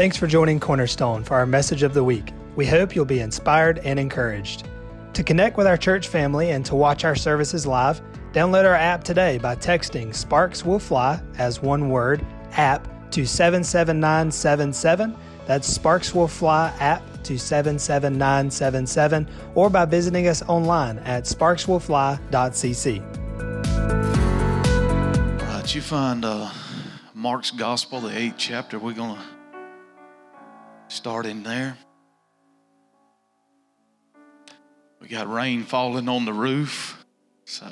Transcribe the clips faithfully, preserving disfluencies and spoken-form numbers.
Thanks for joining Cornerstone for our message of the week. We hope you'll be inspired and encouraged. To connect with our church family and to watch our services live, download our app today by texting SPARKSWILLFLY as one word, app, to seven seven nine seven seven. That's SPARKSWILLFLY app to seven seven nine seven seven, or by visiting us online at sparks will fly dot c c. All right, you find uh, Mark's Gospel, the eighth chapter. We're going to start in there. We got rain falling on the roof. So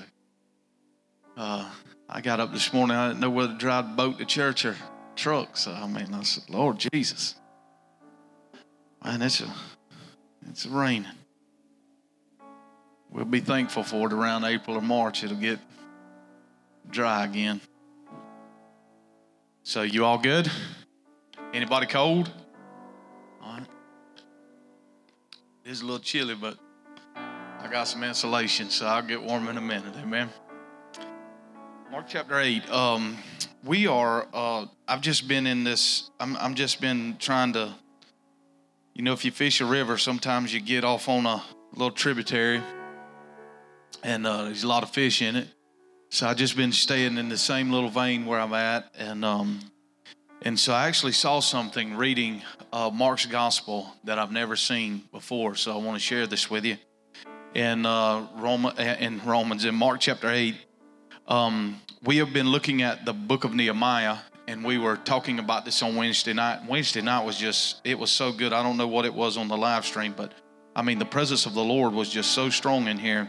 uh, I got up this morning. I didn't know whether to drive the boat to church or truck. So, I mean, I said, Lord Jesus. Man, it's, a, it's raining. We'll be thankful for it around April or March. It'll get dry again. So you all good? Anybody cold? All right. It is a little chilly, but I got some insulation, so I'll get warm in a minute. Amen. Mark chapter eight. Um, we are, uh, I've just been in this, I'm, I'm just been trying to, you know, if you fish a river, sometimes you get off on a little tributary, and uh, there's a lot of fish in it. So I've just been staying in the same little vein where I'm at, and um, and so I actually saw something reading uh, Mark's Gospel that I've never seen before. So I want to share this with you. In uh, Roma, in Romans, in Mark chapter eight, um, we have been looking at the book of Nehemiah. And we were talking about this on Wednesday night. Wednesday night was just, it was so good. I don't know what it was on the live stream, but I mean, the presence of the Lord was just so strong in here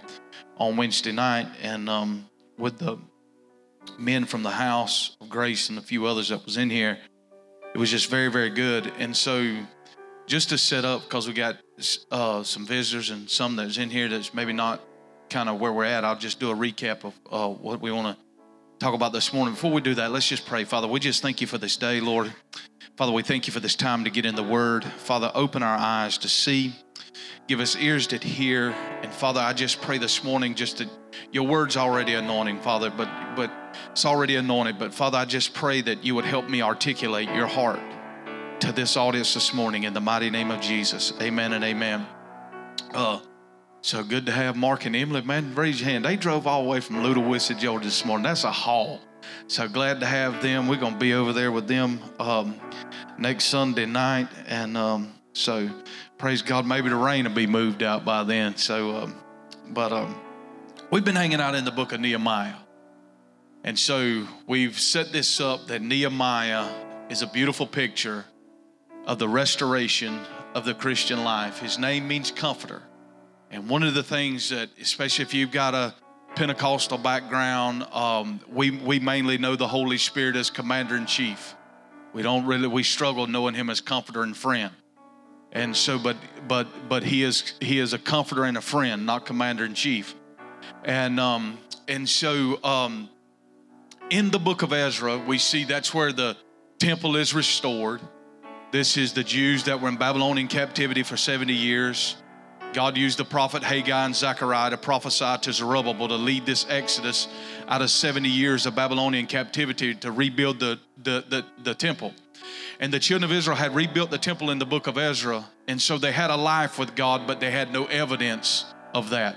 on Wednesday night. And um, with the men from the House of Grace and a few others that was in here, it was just very, very good. And so just to set up, because we got uh, some visitors and some that's in here that's maybe not kind of where we're at, I'll just do a recap of uh, what we want to talk about this morning. Before we do that, let's just pray. Father, we just thank you for this day, Lord. Father, we thank you for this time to get in the Word. Father, open our eyes to see. Give us ears to hear. And Father, I just pray this morning just that your Word's already anointing, Father, but but it's already anointed. But Father, I just pray that you would help me articulate your heart to this audience this morning in the mighty name of Jesus. Amen and amen. Uh, So good to have Mark and Emily. Man, raise your hand. They drove all the way from Ludowice, Georgia this morning. That's a haul. So glad to have them. We're going to be over there with them um, next Sunday night. And um, so praise God, maybe the rain will be moved out by then. So, um, but um, we've been hanging out in the book of Nehemiah. And so we've set this up that Nehemiah is a beautiful picture of the restoration of the Christian life. His name means comforter. And one of the things that, especially if you've got a Pentecostal background, um, we we mainly know the Holy Spirit as Commander-in-Chief. We don't really, we struggle knowing Him as Comforter and Friend. And so, but but but He is He is a Comforter and a Friend, not Commander-in-Chief. And um, and so um, in the book of Ezra, we see that's where the temple is restored. This is the Jews that were in Babylonian captivity for seventy years. God used the prophet Haggai and Zechariah to prophesy to Zerubbabel to lead this exodus out of seventy years of Babylonian captivity to rebuild the, the, the, the temple. And the children of Israel had rebuilt the temple in the book of Ezra, and so they had a life with God, but they had no evidence of that.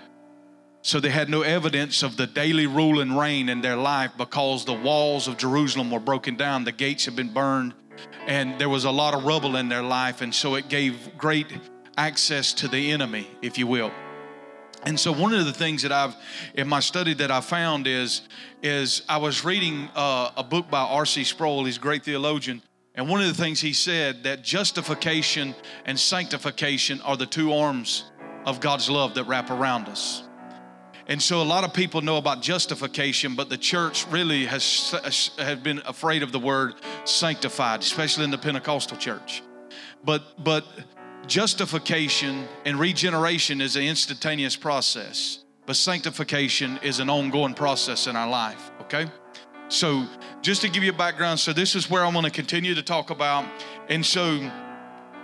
So they had no evidence of the daily rule and reign in their life because the walls of Jerusalem were broken down, the gates had been burned, and there was a lot of rubble in their life, and so it gave great access to the enemy, if you will. And so one of the things that I've, in my study that I found is, is I was reading uh, a book by R C Sproul. He's a great theologian. And one of the things he said that justification and sanctification are the two arms of God's love that wrap around us. And so a lot of people know about justification, but the church really has, has been afraid of the word sanctified, especially in the Pentecostal church. But, but, Justification and regeneration is an instantaneous process, but sanctification is an ongoing process in our life, okay? So just to give you a background, so this is where I'm going to continue to talk about. And so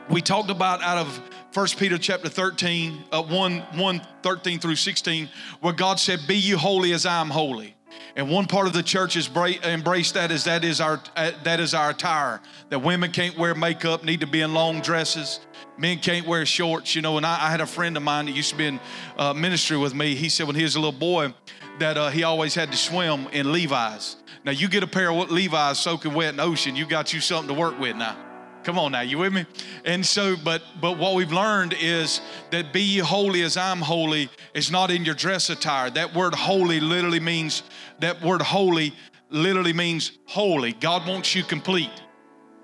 we talked about out of First Peter chapter thirteen, uh, one, one, thirteen through sixteen, where God said, be you holy as I am holy. And one part of the church has embraced that is that is our that is our attire, that women can't wear makeup, need to be in long dresses. Men can't wear shorts, you know. And I, I had a friend of mine that used to be in uh, ministry with me. He said when he was a little boy that uh, he always had to swim in Levi's. Now, you get a pair of Levi's soaking wet in the ocean, you got you something to work with now. Come on now, you with me? And so, but but what we've learned is that be ye holy as I'm holy is not in your dress attire. That word holy literally means, that word holy literally means holy. God wants you complete.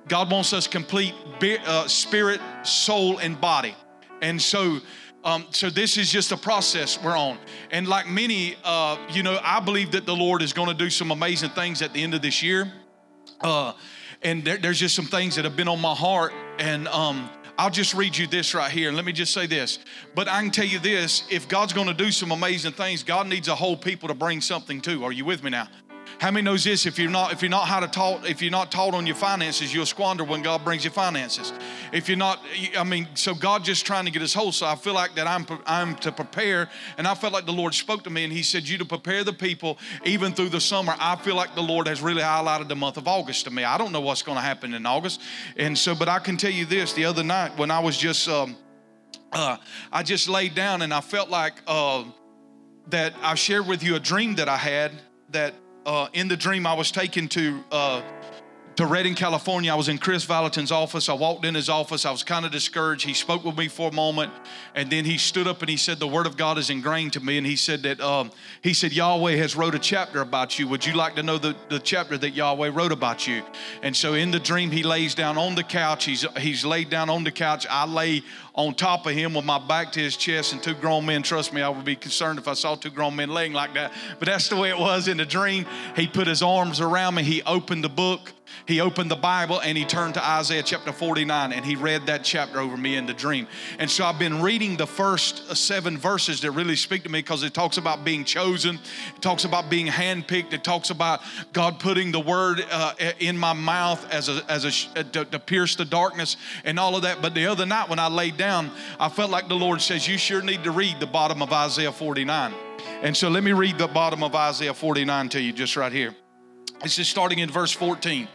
God wants us complete uh, spirit, soul, and body. And so, um, so this is just a process we're on. And like many, uh, you know, I believe that the Lord is going to do some amazing things at the end of this year. Uh, and there, there's just some things that have been on my heart. And um, I'll just read you this right here. Let me just say this. But I can tell you this, if God's going to do some amazing things, God needs a whole people to bring something to. Are you with me now? How many knows this? If you're not, if you're not how to taught, if you're not taught on your finances, you'll squander when God brings you finances. If you're not, I mean, so God just trying to get us whole. So I feel like that I'm, I'm to prepare, and I felt like the Lord spoke to me, and He said, "You to prepare the people even through the summer." I feel like the Lord has really highlighted the month of August to me. I don't know what's going to happen in August, and so, but I can tell you this: the other night when I was just, um, uh, I just laid down, and I felt like uh, that I shared with you a dream that I had that. Uh, in the dream, I was taken to uh, to Redding, California. I was in Chris Valentin's office. I walked in his office. I was kind of discouraged. He spoke with me for a moment, and then he stood up and he said, "The Word of God is ingrained to me." And he said that um, he said Yahweh has wrote a chapter about you. Would you like to know the, the chapter that Yahweh wrote about you? And so in the dream, he lays down on the couch. He's he's laid down on the couch. I lay on top of him with my back to his chest and two grown men. Trust me, I would be concerned if I saw two grown men laying like that. But that's the way it was in the dream. He put his arms around me. He opened the book. He opened the Bible and he turned to Isaiah chapter forty-nine and he read that chapter over me in the dream. And so I've been reading the first seven verses that really speak to me because it talks about being chosen. It talks about being handpicked. It talks about God putting the word uh, in my mouth as a, as a, to, to pierce the darkness and all of that. But the other night when I laid down, Down, I felt like the Lord says, you sure need to read the bottom of Isaiah forty-nine. And so let me read the bottom of Isaiah forty-nine to you just right here. This is starting in verse fourteen.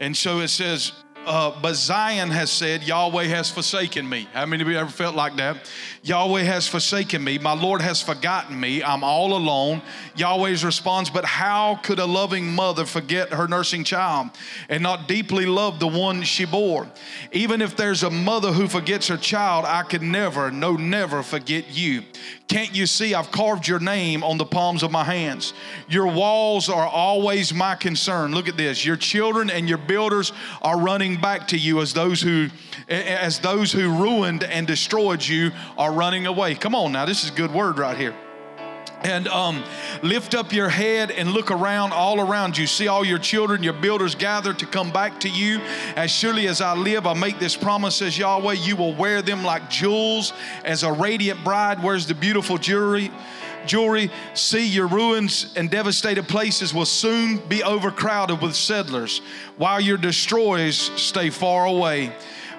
And so it says, uh, but Zion has said, Yahweh has forsaken me. How many of you ever felt like that? Yahweh has forsaken me. My Lord has forgotten me. I'm all alone. Yahweh's response, but how could a loving mother forget her nursing child and not deeply love the one she bore? Even if there's a mother who forgets her child, I could never, no, never forget you. Can't you see I've carved your name on the palms of my hands? Your walls are always my concern. Look at this. Your children and your builders are running back to you as those who, as those who ruined and destroyed you are running away. Come on now, this is a good word right here. And um, lift up your head and look around, all around you. See all your children, your builders gather to come back to you. As surely as I live, I make this promise, says Yahweh, you will wear them like jewels as a radiant bride wears the beautiful jewelry. Jewelry, see your ruins and devastated places will soon be overcrowded with settlers while your destroyers stay far away.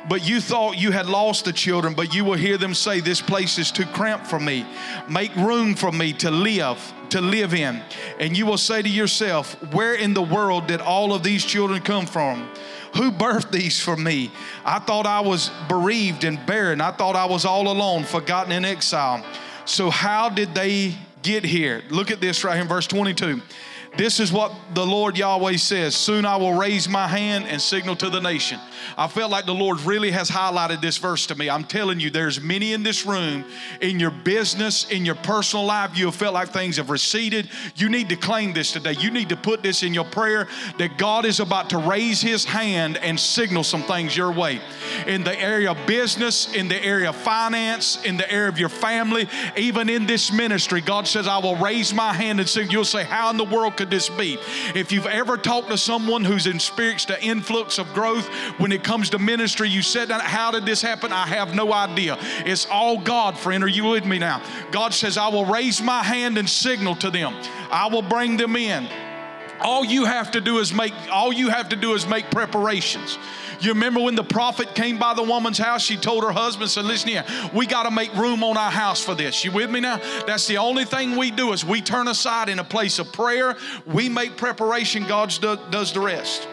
But you thought you had lost the children, but you will hear them say, this place is too cramped for me. Make room for me to live, to live in. And you will say to yourself, where in the world did all of these children come from? Who birthed these for me? I thought I was bereaved and barren. I thought I was all alone, forgotten in exile. So how did they get here? Look at this right here in verse twenty-two. This is what the Lord Yahweh says. Soon I will raise my hand and signal to the nation. I felt like the Lord really has highlighted this verse to me. I'm telling you, there's many in this room, in your business, in your personal life, you have felt like things have receded. You need to claim this today. You need to put this in your prayer that God is about to raise his hand and signal some things your way. In the area of business, in the area of finance, in the area of your family, even in this ministry, God says, I will raise my hand and signal. You'll say, how in the world could this be? If you've ever talked to someone who's experienced the influx of growth when it comes to ministry, you said, how did this happen? I have no idea. It's all God, friend. Are you with me now? God says, I will raise my hand and signal to them. I will bring them in. All you have to do is make, all you have to do is make preparations. You remember when the prophet came by the woman's house, she told her husband, said, listen here, we got to make room on our house for this. You with me now? That's the only thing we do is we turn aside in a place of prayer. We make preparation. God do, does the rest.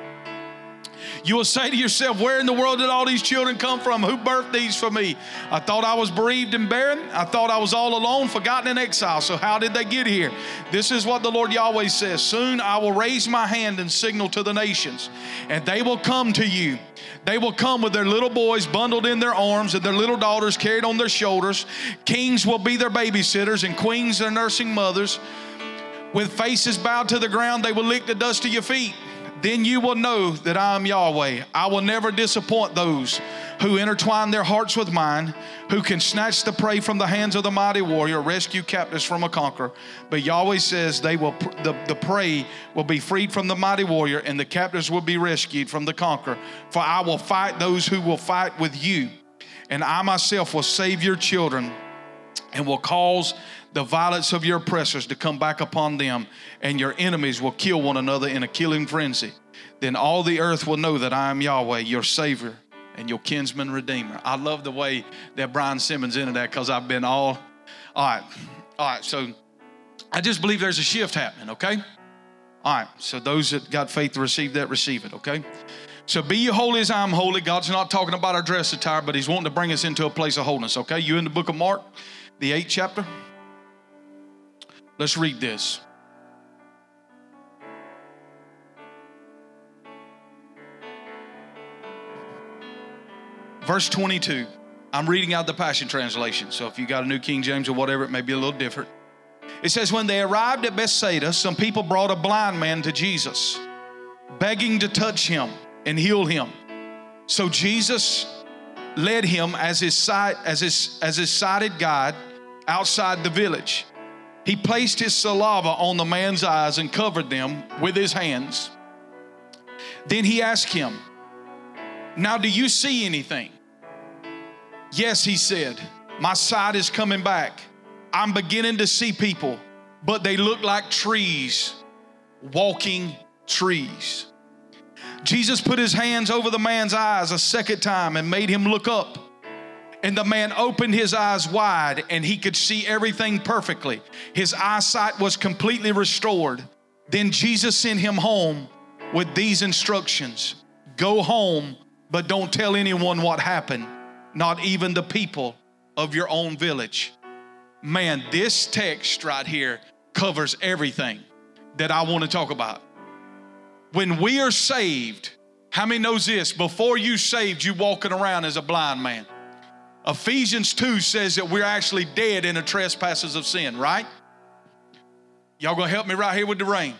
You will say to yourself, where in the world did all these children come from? Who birthed these for me? I thought I was bereaved and barren. I thought I was all alone, forgotten in exile. So how did they get here? This is what the Lord Yahweh says. Soon I will raise my hand and signal to the nations, and they will come to you. They will come with their little boys bundled in their arms and their little daughters carried on their shoulders. Kings will be their babysitters and queens their nursing mothers. With faces bowed to the ground, they will lick the dust of your feet. Then you will know that I am Yahweh. I will never disappoint those who intertwine their hearts with mine, who can snatch the prey from the hands of the mighty warrior, rescue captives from a conqueror. But Yahweh says they will, the, the prey will be freed from the mighty warrior, and the captives will be rescued from the conqueror. For I will fight those who will fight with you, and I myself will save your children and will cause the violence of your oppressors to come back upon them, and your enemies will kill one another in a killing frenzy. Then all the earth will know that I am Yahweh, your Savior, and your kinsman redeemer. I love the way that Brian Simmons ended that, because I've been all, all right, all right. So I just believe there's a shift happening, okay? All right, so those that got faith to receive that, receive it, okay? So be you holy as I am holy. God's not talking about our dress attire, but he's wanting to bring us into a place of holiness, okay? You in the book of Mark, the eighth chapter? Let's read this. Verse twenty-two. I'm reading out the Passion Translation, so if you got a New King James or whatever, it may be a little different. It says, when they arrived at Bethsaida, some people brought a blind man to Jesus, begging to touch him and heal him. So Jesus led him as his sight, as his, as his sighted guide outside the village. He placed his saliva on the man's eyes and covered them with his hands. Then he asked him, now do you see anything? Yes, he said, my sight is coming back. I'm beginning to see people, but they look like trees, walking trees. Jesus put his hands over the man's eyes a second time and made him look up. And the man opened his eyes wide, and he could see everything perfectly. His eyesight was completely restored. Then Jesus sent him home with these instructions. Go home, but don't tell anyone what happened, not even the people of your own village. Man, this text right here covers everything that I want to talk about. When we are saved, how many knows this? Before you saved, you walking around as a blind man. Ephesians two says that we're actually dead in the trespasses of sin, right? Y'all gonna help me right here with the rain.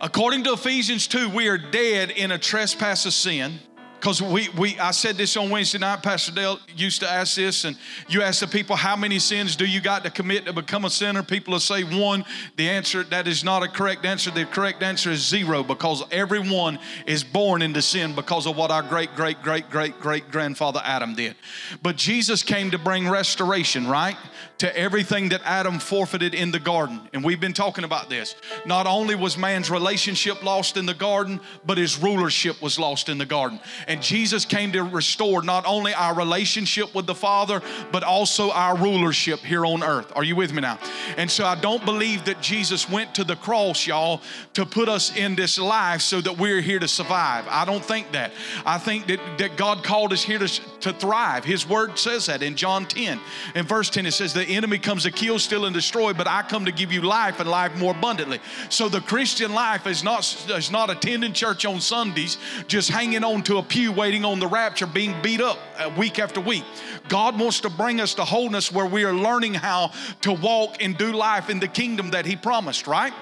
According to Ephesians two, we are dead in a trespass of sin. Because we, we, I said this on Wednesday night, Pastor Dale used to ask this, and you ask the people, how many sins do you got to commit to become a sinner? People will say one. The answer, that is not a correct answer. The correct answer is zero, because everyone is born into sin because of what our great, great, great, great, great grandfather Adam did. But Jesus came to bring restoration, right, to everything that Adam forfeited in the garden. And we've been talking about this. Not only was man's relationship lost in the garden, but his rulership was lost in the garden. And Jesus came to restore not only our relationship with the Father, but also our rulership here on earth. Are you with me now? And so I don't believe that Jesus went to the cross, y'all, to put us in this life so that we're here to survive. I don't think that. I think that, that God called us here to, to thrive. His word says that in John ten. In verse ten, it says, the enemy comes to kill, steal, and destroy, but I come to give you life and life more abundantly. So the Christian life is not, is not attending church on Sundays, just hanging on to a pew waiting on the rapture, being beat up week after week. God wants to bring us to wholeness where we are learning how to walk and do life in the kingdom that he promised, right?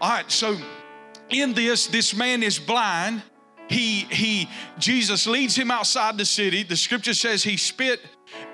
All right, so in this, this man is blind. He, he, Jesus leads him outside the city. The scripture says he spit,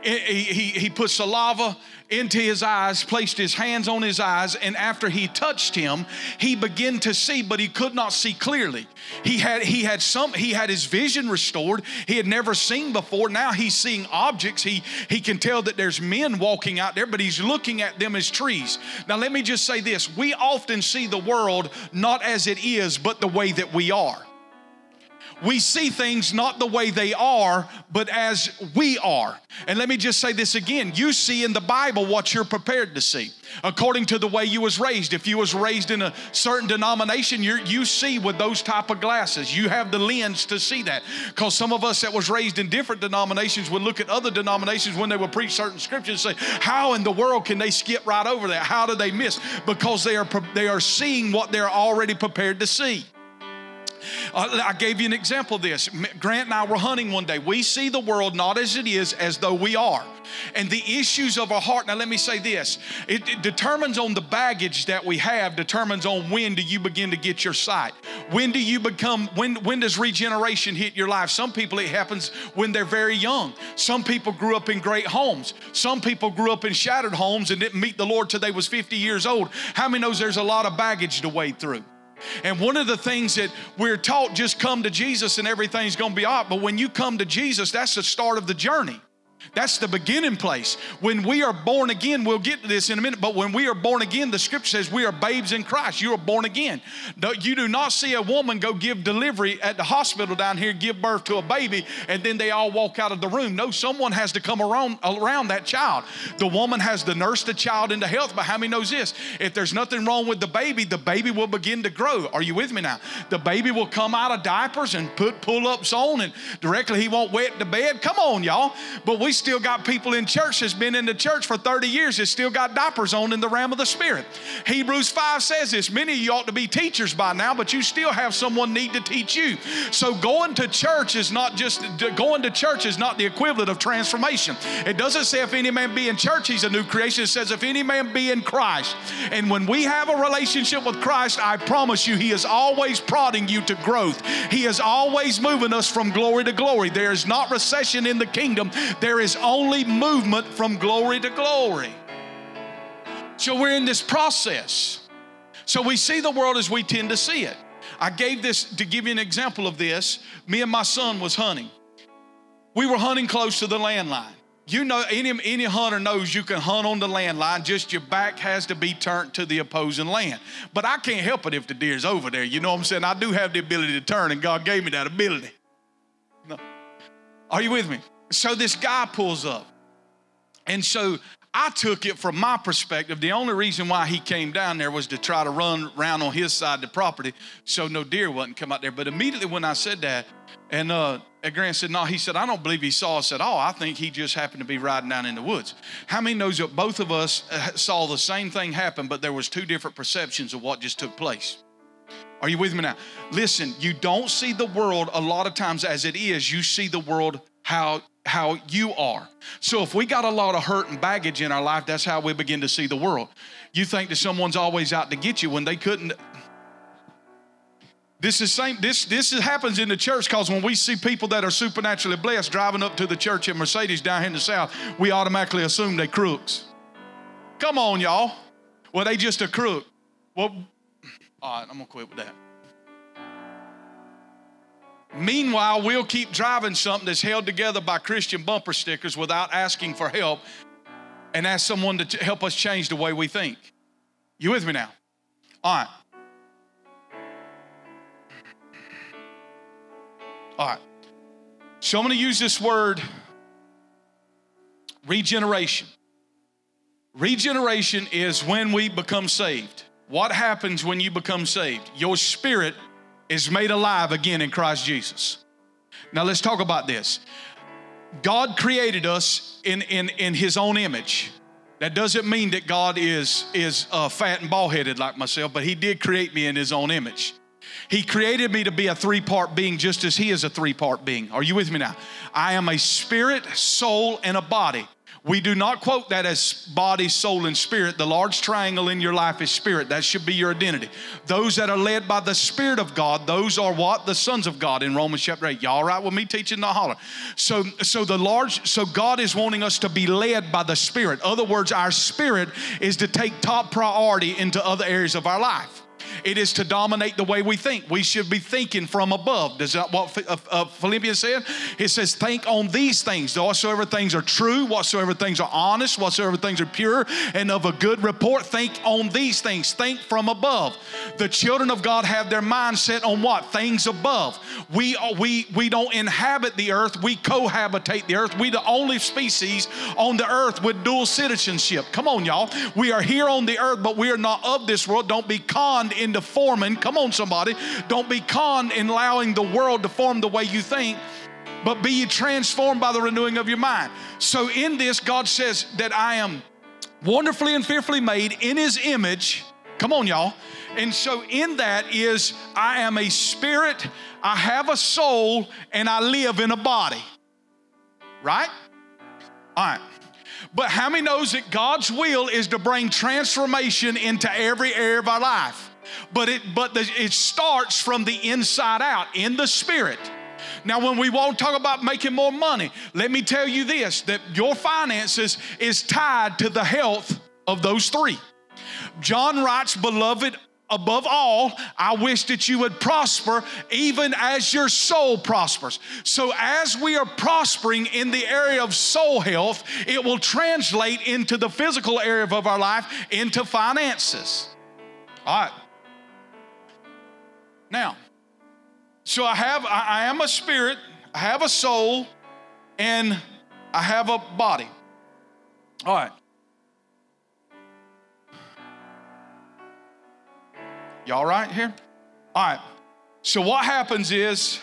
he, he, he put saliva into his eyes, placed his hands on his eyes, and after he touched him, he began to see, but he could not see clearly. He had he had some he had his vision restored. He had never seen before. Now he's seeing objects. He he can tell that there's men walking out there, but he's looking at them as trees. Now let me just say this. We often see the world not as it is, but the way that we are. We see things not the way they are, but as we are. And let me just say this again. You see in the Bible what you're prepared to see, according to the way you was raised. If you was raised in a certain denomination, you you see with those type of glasses. You have the lens to see that. Because some of us that was raised in different denominations would look at other denominations when they would preach certain scriptures and say, how in the world can they skip right over that? How do they miss? Because they are they are seeing what they're already prepared to see. Uh, I gave you an example of this. Grant and I were hunting one day. We see the world not as it is, as though we are. And the issues of our heart, now let me say this, it, it determines on the baggage that we have, determines on when do you begin to get your sight. When do you become, when, when does regeneration hit your life? Some people it happens when they're very young. Some people grew up in great homes. Some people grew up in shattered homes and didn't meet the Lord till they was fifty years old. How many knows there's a lot of baggage to wade through? And one of the things that we're taught, just come to Jesus and everything's going to be all right. But when you come to Jesus, that's the start of the journey. That's the beginning place. When we are born again, we'll get to this in a minute, but when we are born again, the scripture says we are babes in Christ. You are born again. You do not see a woman go give delivery at the hospital down here, give birth to a baby, and then they all walk out of the room. No, someone has to come around, around that child. The woman has to nurse the child into health, but how many knows this? If there's nothing wrong with the baby, the baby will begin to grow. Are you with me now? The baby will come out of diapers and put pull-ups on, and directly he won't wet the bed. Come on, y'all. But we We still got people in church that's been in the church for thirty years that's still got diapers on in the realm of the spirit. Hebrews five says this, many of you ought to be teachers by now, but you still have someone need to teach you. So going to church is not just, going to church is not the equivalent of transformation. It doesn't say if any man be in church, he's a new creation. It says if any man be in Christ. And when we have a relationship with Christ, I promise you, he is always prodding you to growth. He is always moving us from glory to glory. There is not recession in the kingdom. There There is only movement from glory to glory. So we're in this process. So we see the world as we tend to see it. I gave this to give you an example of this. Me and my son was hunting. We were hunting close to the landline. You know, any, any hunter knows you can hunt on the landline, just your back has to be turned to the opposing land. But I can't help it if the deer's over there. You know what I'm saying? I do have the ability to turn, and God gave me that ability. No. Are you with me? So this guy pulls up, and so I took it from my perspective. The only reason why he came down there was to try to run around on his side of the property so no deer wouldn't come out there. But immediately when I said that, and uh, Grant said, no, he said, I don't believe he saw us at all. I think he just happened to be riding down in the woods. How many knows that both of us saw the same thing happen, but there was two different perceptions of what just took place? Are you with me now? Listen, you don't see the world a lot of times as it is. You see the world how how you are. So if we got a lot of hurt and baggage in our life, that's how we begin to see the world. You think that someone's always out to get you when they couldn't. This is same. This this happens in the church, because when we see people that are supernaturally blessed driving up to the church in Mercedes down here in the South, we automatically assume they crooks. Come on, y'all. Well, they just a crook. Well, all right, I'm gonna quit with that. Meanwhile, we'll keep driving something that's held together by Christian bumper stickers without asking for help, and ask someone to ch- help us change the way we think. You with me now? All right. All right. So I'm going to use this word, regeneration. Regeneration is when we become saved. What happens when you become saved? Your spirit is made alive again in Christ Jesus. Now let's talk about this. God created us in, in, in his own image. That doesn't mean that God is, is uh, fat and bald-headed like myself, but he did create me in his own image. He created me to be a three-part being just as he is a three-part being. Are you with me now? I am a spirit, soul, and a body. We do not quote that as body, soul, and spirit. The large triangle in your life is spirit. That should be your identity. Those that are led by the Spirit of God, those are what? The sons of God in Romans chapter eight. Y'all all right with me teaching? Not holler. So, so the large, so God is wanting us to be led by the Spirit. Other words, our spirit is to take top priority into other areas of our life. It is to dominate the way we think. We should be thinking from above. Is that what Philippians said? It says, think on these things. Whatsoever things are true, whatsoever things are honest, whatsoever things are pure, and of a good report, think on these things. Think from above. The children of God have their mindset on what? Things above. We, we, we don't inhabit the earth. We cohabitate the earth. We're the only species on the earth with dual citizenship. Come on, y'all. We are here on the earth, but we are not of this world. Don't be conned into forming. Come on, somebody. Don't be conned in allowing the world to form the way you think, but be ye transformed by the renewing of your mind. So in this, God says that I am wonderfully and fearfully made in His image. Come on, y'all. And so in that is I am a spirit, I have a soul, and I live in a body. Right? All right. But how many knows that God's will is to bring transformation into every area of our life? But it but the, it starts from the inside out, in the spirit. Now, when we won't talk about making more money, let me tell you this, that your finances is tied to the health of those three. John writes, beloved, above all, I wish that you would prosper even as your soul prospers. So as we are prospering in the area of soul health, it will translate into the physical area of our life, into finances. All right. Now, so I have, I am a spirit, I have a soul, and I have a body. All right. Y'all right here? All right. So what happens is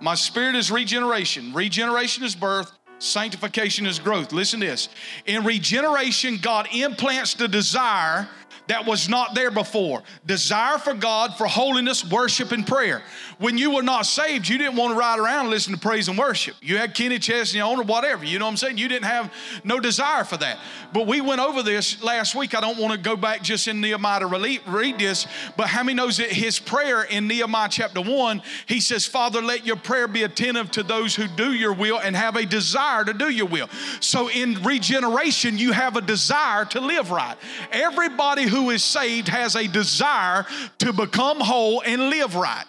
my spirit is regeneration. Regeneration is birth. Sanctification is growth. Listen to this. In regeneration, God implants the desire that was not there before. Desire for God, for holiness, worship, and prayer. When you were not saved, you didn't want to ride around and listen to praise and worship. You had Kenny Chesney on or whatever. You know what I'm saying? You didn't have no desire for that. But we went over this last week. I don't want to go back just in Nehemiah to read this, but how many knows that his prayer in Nehemiah chapter one, he says, Father, let your prayer be attentive to those who do your will and have a desire to do your will. So in regeneration, you have a desire to live right. Everybody who who is saved has a desire to become whole and live right.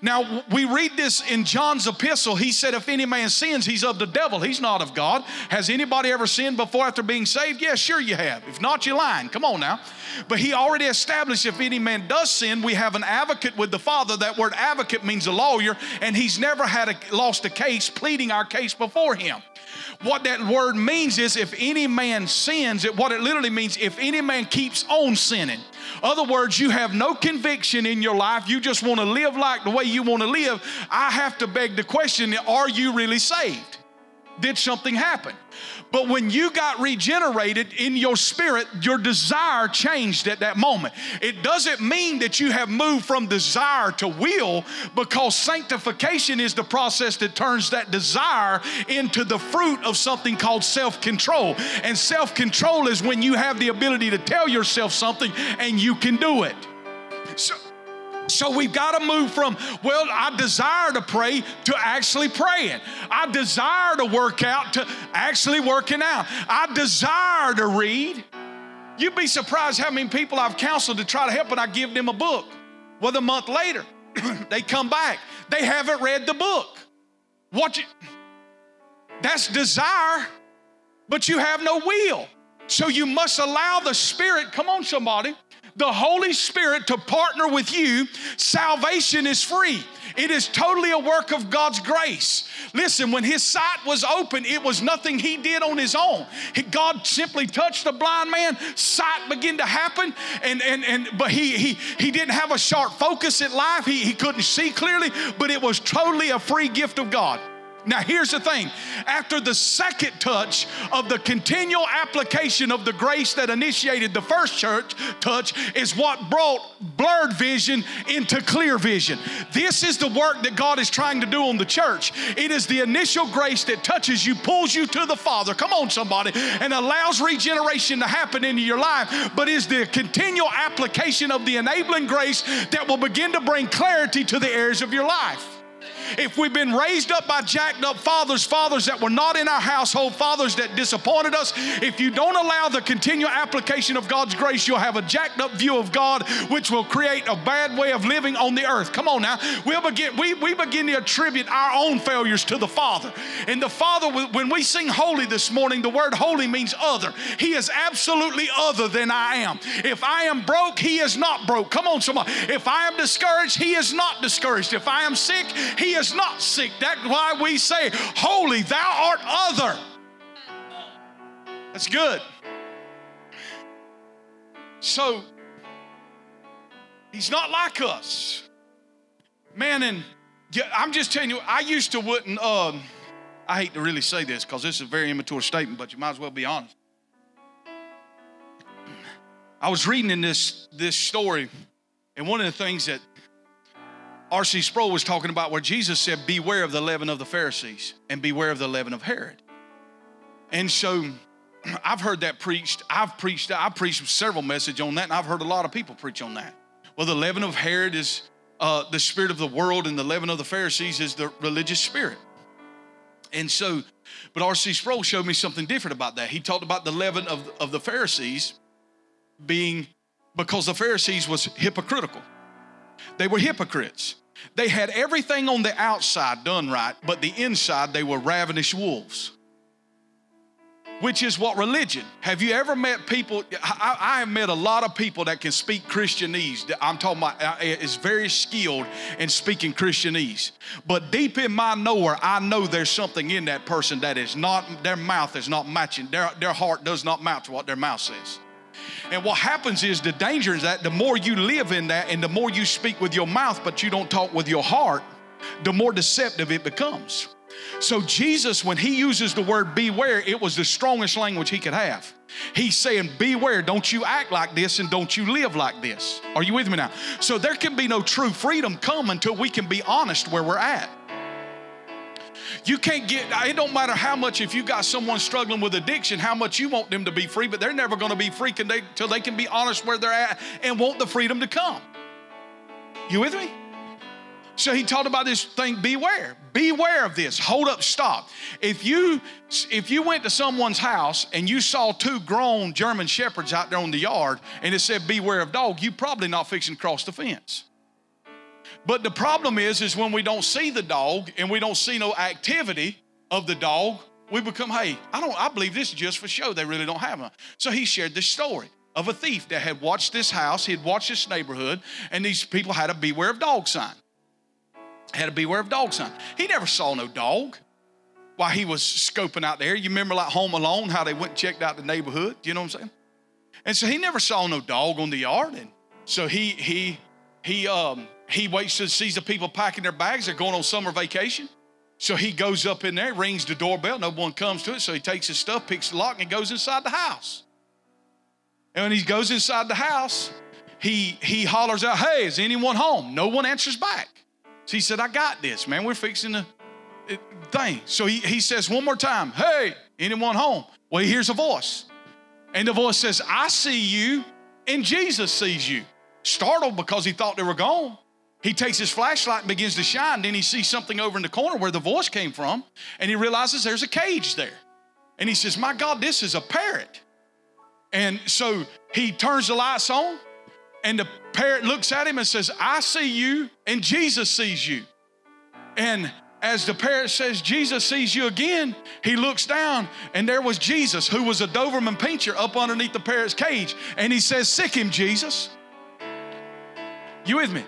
Now, we read this in John's epistle. He said, if any man sins, he's of the devil. He's not of God. Has anybody ever sinned before after being saved? Yes, sure you have. If not, you're lying. Come on now. But he already established if any man does sin, we have an advocate with the Father. That word advocate means a lawyer, and he's never had a, lost a case pleading our case before him. What that word means is if any man sins, it, what it literally means, if any man keeps on sinning. Other words, you have no conviction in your life. You just want to live like the way you want to live. I have to beg the question, are you really saved? Did something happen? But when you got regenerated in your spirit, your desire changed at that moment. It doesn't mean that you have moved from desire to will, because sanctification is the process that turns that desire into the fruit of something called self-control. And self-control is when you have the ability to tell yourself something and you can do it. So, So we've got to move from, well, I desire to pray to actually praying. I desire to work out to actually working out. I desire to read. You'd be surprised how many people I've counseled to try to help, and I give them a book. Well, a month later, they come back. They haven't read the book. What? You, that's desire, but you have no will. So you must allow the Spirit, come on, somebody, the Holy Spirit to partner with you. Salvation is free. It is totally a work of God's grace. Listen, when his sight was open, it was nothing he did on his own. God simply touched the blind man, sight began to happen, and and and but he he he didn't have a sharp focus in life. He he couldn't see clearly, but it was totally a free gift of God. Now here's the thing. After the second touch of the continual application of the grace that initiated the first church touch is what brought blurred vision into clear vision. This is the work that God is trying to do on the church. It is the initial grace that touches you, pulls you to the Father. Come on, somebody. And allows regeneration to happen into your life. But is the continual application of the enabling grace that will begin to bring clarity to the areas of your life. If we've been raised up by jacked up fathers, fathers that were not in our household, fathers that disappointed us, if you don't allow the continual application of God's grace, you'll have a jacked up view of God, which will create a bad way of living on the earth. Come on now. We'll begin, we, we begin to attribute our own failures to the Father. And the Father, when we sing holy this morning, the word holy means other. He is absolutely other than I am. If I am broke, He is not broke. Come on, somebody. If I am discouraged, He is not discouraged. If I am sick, He is not sick. That's why we say, holy, thou art other. That's good. So, He's not like us. Man, and yeah, I'm just telling you, I used to wouldn't, um, I hate to really say this because this is a very immature statement, but you might as well be honest. I was reading in this, this story, and one of the things that R C Sproul was talking about where Jesus said, beware of the leaven of the Pharisees and beware of the leaven of Herod. And so I've heard that preached. I've preached, I've preached several messages on that, and I've heard a lot of people preach on that. Well, the leaven of Herod is uh, the spirit of the world, and the leaven of the Pharisees is the religious spirit. And so, but R C Sproul showed me something different about that. He talked about the leaven of, of the Pharisees being because the Pharisees was hypocritical. They were hypocrites. They had everything on the outside done right, but the inside they were ravenous wolves, which is what religion. Have you ever met people? I, I have met a lot of people that can speak Christianese. I'm talking about is very skilled in speaking Christianese. But deep in my knower, I know there's something in that person that is not, their mouth is not matching. Their, their heart does not match what their mouth says. And what happens is the danger is that the more you live in that and the more you speak with your mouth, but you don't talk with your heart, the more deceptive it becomes. So Jesus, when He uses the word beware, it was the strongest language He could have. He's saying, beware, don't you act like this and don't you live like this. Are you with me now? So there can be no true freedom come until we can be honest where we're at. You can't get, it don't matter how much, if you got someone struggling with addiction, how much you want them to be free, but they're never going to be free until they can be honest where they're at and want the freedom to come. You with me? So He talked about this thing, beware. Beware of this. Hold up, stop. If you if you went to someone's house and you saw two grown German shepherds out there on the yard and it said, beware of dog, you probably not fixing to cross the fence. But the problem is, is when we don't see the dog and we don't see no activity of the dog, we become, hey, I don't, I believe this is just for show. They really don't have one. So He shared this story of a thief that had watched this house. He had watched this neighborhood, and these people had a beware of dog sign. Had a beware of dog sign. He never saw no dog while he was scoping out there. You remember like Home Alone, how they went and checked out the neighborhood. You know what I'm saying? And so he never saw no dog on the yard. And so he, he, he, um, He waits and sees the people packing their bags. They're going on summer vacation. So he goes up in there, rings the doorbell. No one comes to it. So he takes his stuff, picks the lock, and goes inside the house. And when he goes inside the house, he, he hollers out, hey, is anyone home? No one answers back. So he said, I got this, man. We're fixing the thing. So he, he says one more time, hey, anyone home? Well, he hears a voice. And the voice says, I see you, and Jesus sees you. Startled because he thought they were gone. He takes his flashlight and begins to shine. Then he sees something over in the corner where the voice came from, and he realizes there's a cage there. And he says, my God, this is a parrot. And so he turns the lights on, and the parrot looks at him and says, I see you, and Jesus sees you. And as the parrot says, Jesus sees you again, he looks down, and there was Jesus, who was a Doberman pincher up underneath the parrot's cage. And he says, sick him, Jesus. You with me?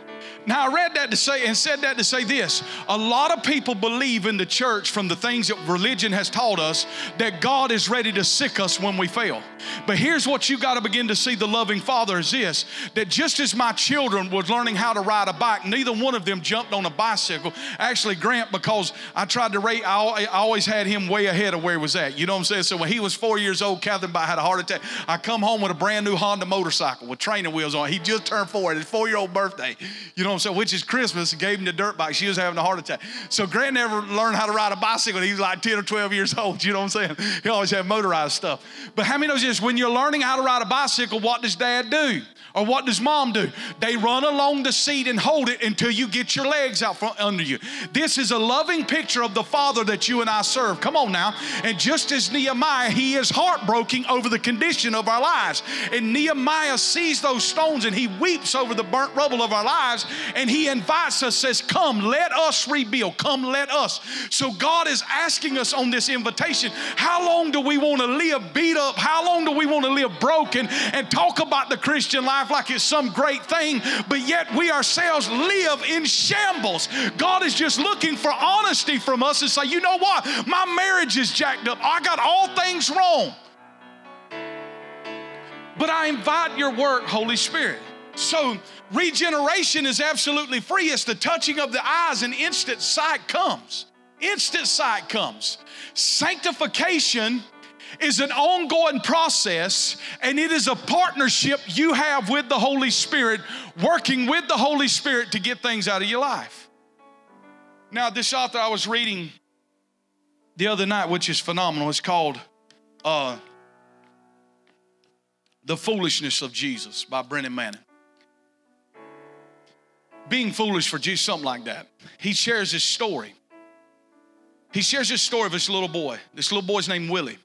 Now, I read that to say and said that to say this. A lot of people believe in the church from the things that religion has taught us that God is ready to sick us when we fail. But here's what you got to begin to see the loving Father is this, that just as my children was learning how to ride a bike, neither one of them jumped on a bicycle. Actually, Grant, because I tried to rate, I always had him way ahead of where he was at. You know what I'm saying? So when he was four years old, Catherine had a heart attack. I come home with a brand new Honda motorcycle with training wheels on. He just turned four. His four-year-old birthday. You know what I'm saying? Which is Christmas. Gave him the dirt bike. She was having a heart attack. So Grant never learned how to ride a bicycle. He was like ten or twelve years old. You know what I'm saying? He always had motorized stuff. But how many knows this? When you're learning how to ride a bicycle, what does dad do? Or what does mom do? They run along the seat and hold it until you get your legs out from under you. This is a loving picture of the Father that you and I serve. Come on now. And just as Nehemiah, he is heartbroken over the condition of our lives. And Nehemiah sees those stones and he weeps over the burnt rubble of our lives. And he invites us, says, come, let us rebuild. Come, let us. So God is asking us on this invitation, how long do we want to live beat up? How long do we want to live broken and talk about the Christian life like it's some great thing, but yet we ourselves live in shambles? God is just looking for honesty from us and say, you know what? My marriage is jacked up. I got all things wrong. But I invite your work, Holy Spirit. So regeneration is absolutely free. It's the touching of the eyes and instant sight comes. Instant sight comes. Sanctification is an ongoing process, and it is a partnership you have with the Holy Spirit, working with the Holy Spirit to get things out of your life. Now, this author I was reading the other night, which is phenomenal, it's called uh, The Foolishness of Jesus by Brennan Manning. Being foolish for Jesus, something like that. He shares his story. He shares his story of this little boy. This little boy's named Willie.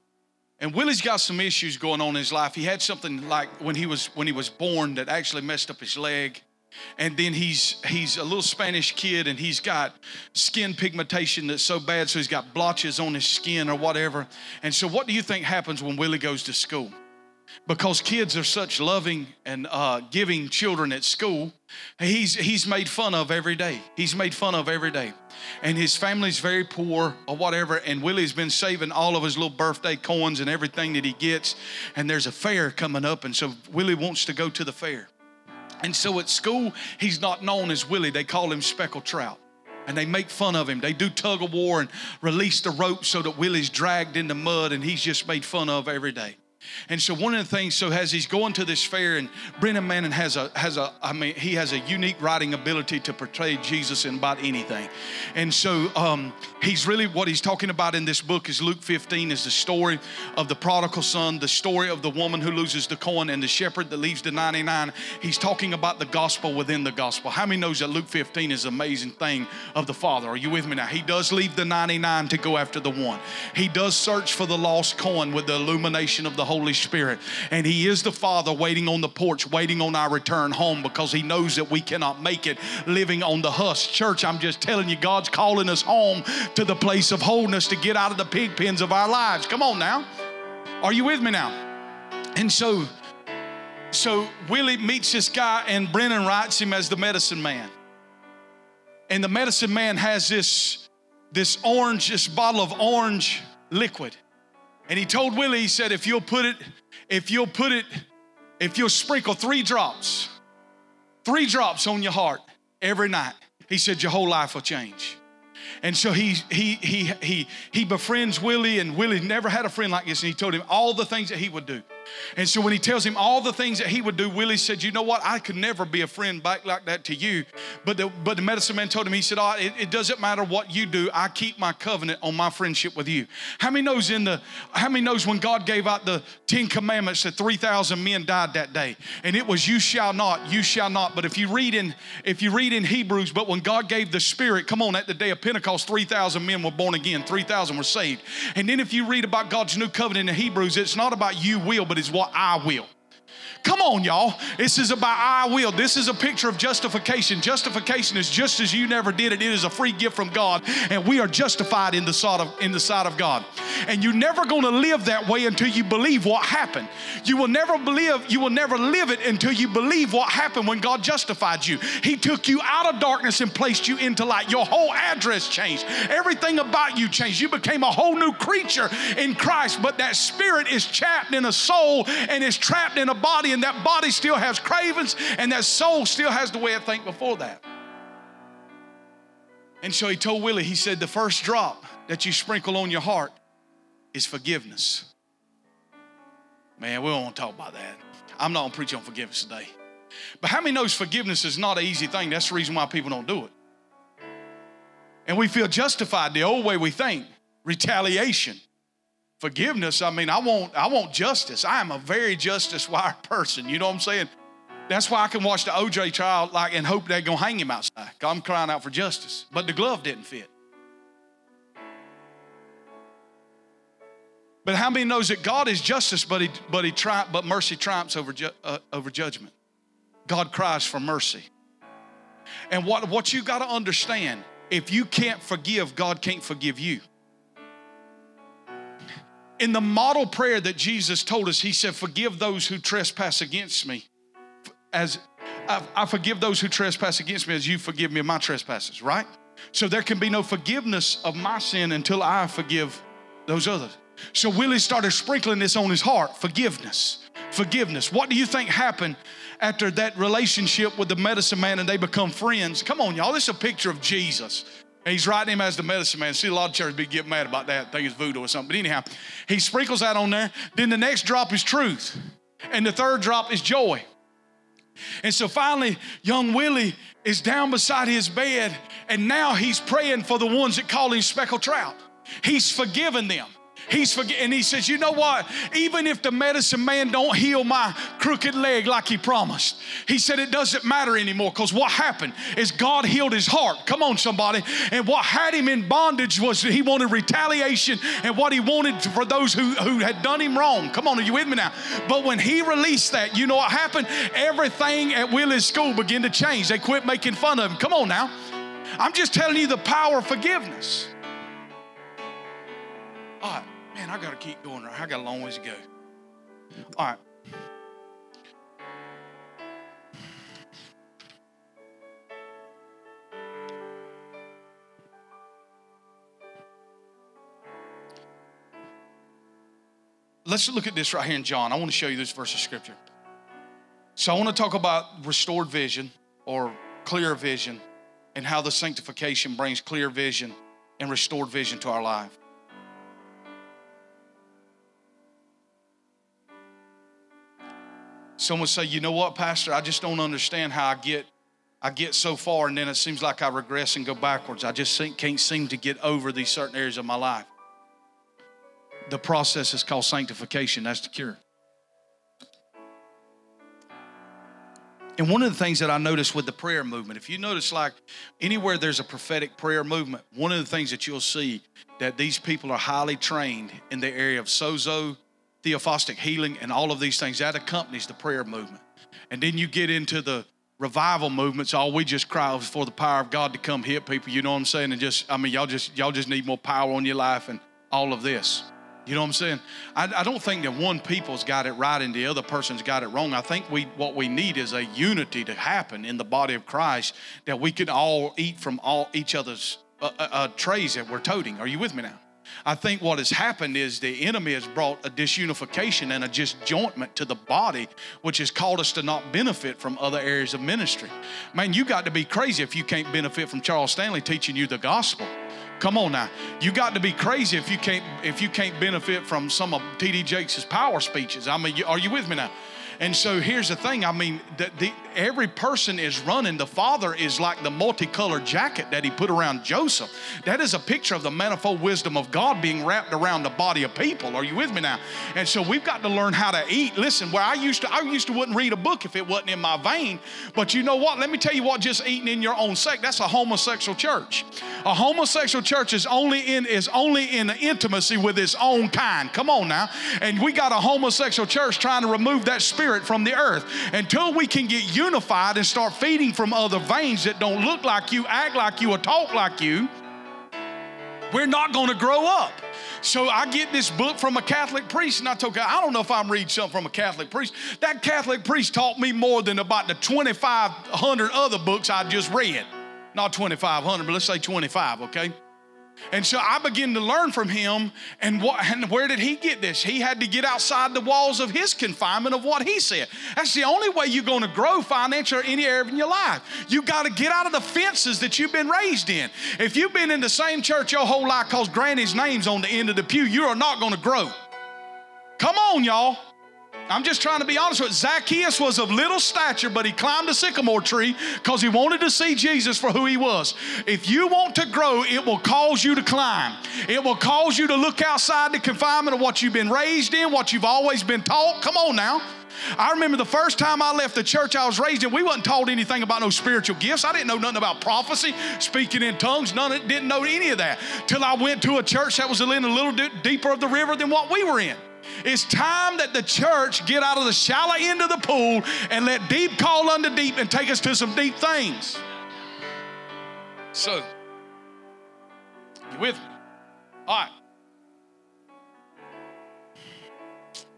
And Willie's got some issues going on in his life. He had something like when he was when he was born that actually messed up his leg. And then he's he's a little Spanish kid, and he's got skin pigmentation that's so bad, so he's got blotches on his skin or whatever. And so what do you think happens when Willie goes to school? Because kids are such loving and uh, giving children at school, he's he's made fun of every day. He's made fun of every day. And his family's very poor or whatever, and Willie's been saving all of his little birthday coins and everything that he gets, and there's a fair coming up, and so Willie wants to go to the fair. And so at school, he's not known as Willie. They call him Speckled Trout. And they make fun of him. They do tug of war and release the rope so that Willie's dragged in the mud, and he's just made fun of every day. And so one of the things, so as he's going to this fair, and Brennan Manning has a, has a, I mean, he has a unique writing ability to portray Jesus in about anything. And so um, he's really, what he's talking about in this book is Luke fifteen is the story of the prodigal son, the story of the woman who loses the coin, and the shepherd that leaves the ninety-nine. He's talking about the gospel within the gospel. How many knows that Luke fifteen is an amazing thing of the Father? Are you with me now? He does leave the ninety-nine to go after the one. He does search for the lost coin with the illumination of the Holy Holy Spirit. And he is the Father waiting on the porch, waiting on our return home, because he knows that we cannot make it living on the husk. Church, I'm just telling you, God's calling us home to the place of wholeness, to get out of the pig pens of our lives. Come on now. Are you with me now? And so, so Willie meets this guy, and Brennan writes him as the medicine man. And the medicine man has this, this orange, this bottle of orange liquid. And he told Willie, he said, if you'll put it, if you'll put it, if you'll sprinkle three drops, three drops on your heart every night, he said, your whole life will change. And so he he he he he befriends Willie, and Willie never had a friend like this. And he told him all the things that he would do. And so when he tells him all the things that he would do, Willie said, you know what? I could never be a friend back like that to you. But the, but the medicine man told him, he said, oh, it, it doesn't matter what you do. I keep my covenant on my friendship with you. How many knows in the, how many knows when God gave out the Ten Commandments that three thousand men died that day? And it was you shall not, you shall not. But if you read in, if you read in Hebrews, but when God gave the Spirit, come on, at the day of Pentecost, three thousand men were born again. three thousand were saved. And then if you read about God's new covenant in Hebrews, it's not about you will, but it's what I will. Come on, y'all. This is about I will. This is a picture of justification. Justification is just as you never did it. It is a free gift from God, and we are justified in the sight of, in the sight of God. And you're never going to live that way until you believe what happened. You will never believe, you will never live it until you believe what happened when God justified you. He took you out of darkness and placed you into light. Your whole address changed. Everything about you changed. You became a whole new creature in Christ, but that spirit is trapped in a soul and is trapped in a body, and that body still has cravings, and that soul still has the way it think before that. And so he told Willie, he said, the first drop that you sprinkle on your heart is forgiveness. Man, we don't want to talk about that. I'm not going to preach on forgiveness today. But how many knows forgiveness is not an easy thing? That's the reason why people don't do it. And we feel justified the old way we think. Retaliation. Forgiveness, I mean, I want I want justice. I am a very justice-wired person. You know what I'm saying? That's why I can watch the O J trial like and hope they're going to hang him outside. I'm crying out for justice. But the glove didn't fit. But how many knows that God is justice, but he, but he tri- but mercy triumphs over, ju- uh, over judgment? God cries for mercy. And what, what you got to understand, if you can't forgive, God can't forgive you. In the model prayer that Jesus told us, he said, forgive those who trespass against me. As I, I forgive those who trespass against me as you forgive me of my trespasses, right? So there can be no forgiveness of my sin until I forgive those others. So Willie started sprinkling this on his heart, forgiveness, forgiveness. What do you think happened after that relationship with the medicine man and they become friends? Come on, y'all, this is a picture of Jesus. And he's writing him as the medicine man. See, a lot of churches be getting mad about that. Think it's voodoo or something. But anyhow, he sprinkles that on there. Then the next drop is truth. And the third drop is joy. And so finally, young Willie is down beside his bed. And now he's praying for the ones that call him speckled trout. He's forgiven them. He's forg- And he says, you know what? Even if the medicine man don't heal my crooked leg like he promised, he said it doesn't matter anymore, because what happened is God healed his heart. Come on, somebody. And what had him in bondage was that he wanted retaliation and what he wanted for those who, who had done him wrong. Come on, are you with me now? But when he released that, you know what happened? Everything at Willie's school began to change. They quit making fun of him. Come on now. I'm just telling you the power of forgiveness. All right. Man, I got to keep going. I got a long ways to go. All right. Let's look at this right here in John. I want to show you this verse of scripture. So I want to talk about restored vision or clear vision and how the sanctification brings clear vision and restored vision to our life. Someone say, you know what, Pastor, I just don't understand how I get I get so far and then it seems like I regress and go backwards. I just can't seem to get over these certain areas of my life. The process is called sanctification. That's the cure. And one of the things that I noticed with the prayer movement, if you notice like anywhere there's a prophetic prayer movement, one of the things that you'll see that these people are highly trained in the area of sozo, theophastic healing, and all of these things that accompanies the prayer movement. And then you get into the revival movements. All we just cry for the power of God to come hit people. You know what I'm saying? And just, I mean, y'all just y'all just need more power on your life and all of this. You know what I'm saying? I, I don't think that one people's got it right and the other person's got it wrong. I think we what we need is a unity to happen in the body of Christ, that we can all eat from all each other's uh, uh, uh, trays that we're toting. Are you with me now? I think what has happened is the enemy has brought a disunification and a disjointment to the body, which has called us to not benefit from other areas of ministry. Man, you got to be crazy if you can't benefit from Charles Stanley teaching you the gospel. Come on now. You got to be crazy if you can't if you can't benefit from some of T D Jakes' power speeches. I mean, are you with me now? And so here's the thing. I mean, the, the, every person is running. The Father is like the multicolored jacket that he put around Joseph. That is a picture of the manifold wisdom of God being wrapped around the body of people. Are you with me now? And so we've got to learn how to eat. Listen, where I used to, I used to wouldn't read a book if it wasn't in my vein. But you know what? Let me tell you what just eating in your own sect, that's a homosexual church. A homosexual church is only in, is only in intimacy with its own kind. Come on now. And we got a homosexual church trying to remove that spirit spirit from the earth. Until we can get unified and start feeding from other veins that don't look like you, act like you, or talk like you, we're not going to grow up. So I get this book from a Catholic priest, and I told God, I don't know if I'm reading something from a Catholic priest. That Catholic priest taught me more than about the twenty-five hundred other books I just read. Not twenty-five hundred, but let's say twenty-five, okay? And so I began to learn from him, and, what, and where did he get this? He had to get outside the walls of his confinement of what he said. That's the only way you're going to grow financially or any area in your life. You got to get out of the fences that you've been raised in. If you've been in the same church your whole life because granny's name's on the end of the pew, you are not going to grow. Come on, y'all. I'm just trying to be honest with you. Zacchaeus was of little stature, but he climbed a sycamore tree because he wanted to see Jesus for who he was. If you want to grow, it will cause you to climb. It will cause you to look outside the confinement of what you've been raised in, what you've always been taught. Come on now. I remember the first time I left the church I was raised in, we wasn't taught anything about no spiritual gifts. I didn't know nothing about prophecy, speaking in tongues, none of, didn't know any of that till I went to a church that was a little, a little deeper of the river than what we were in. It's time that the church get out of the shallow end of the pool and let deep call unto deep and take us to some deep things. So, you with me? All right.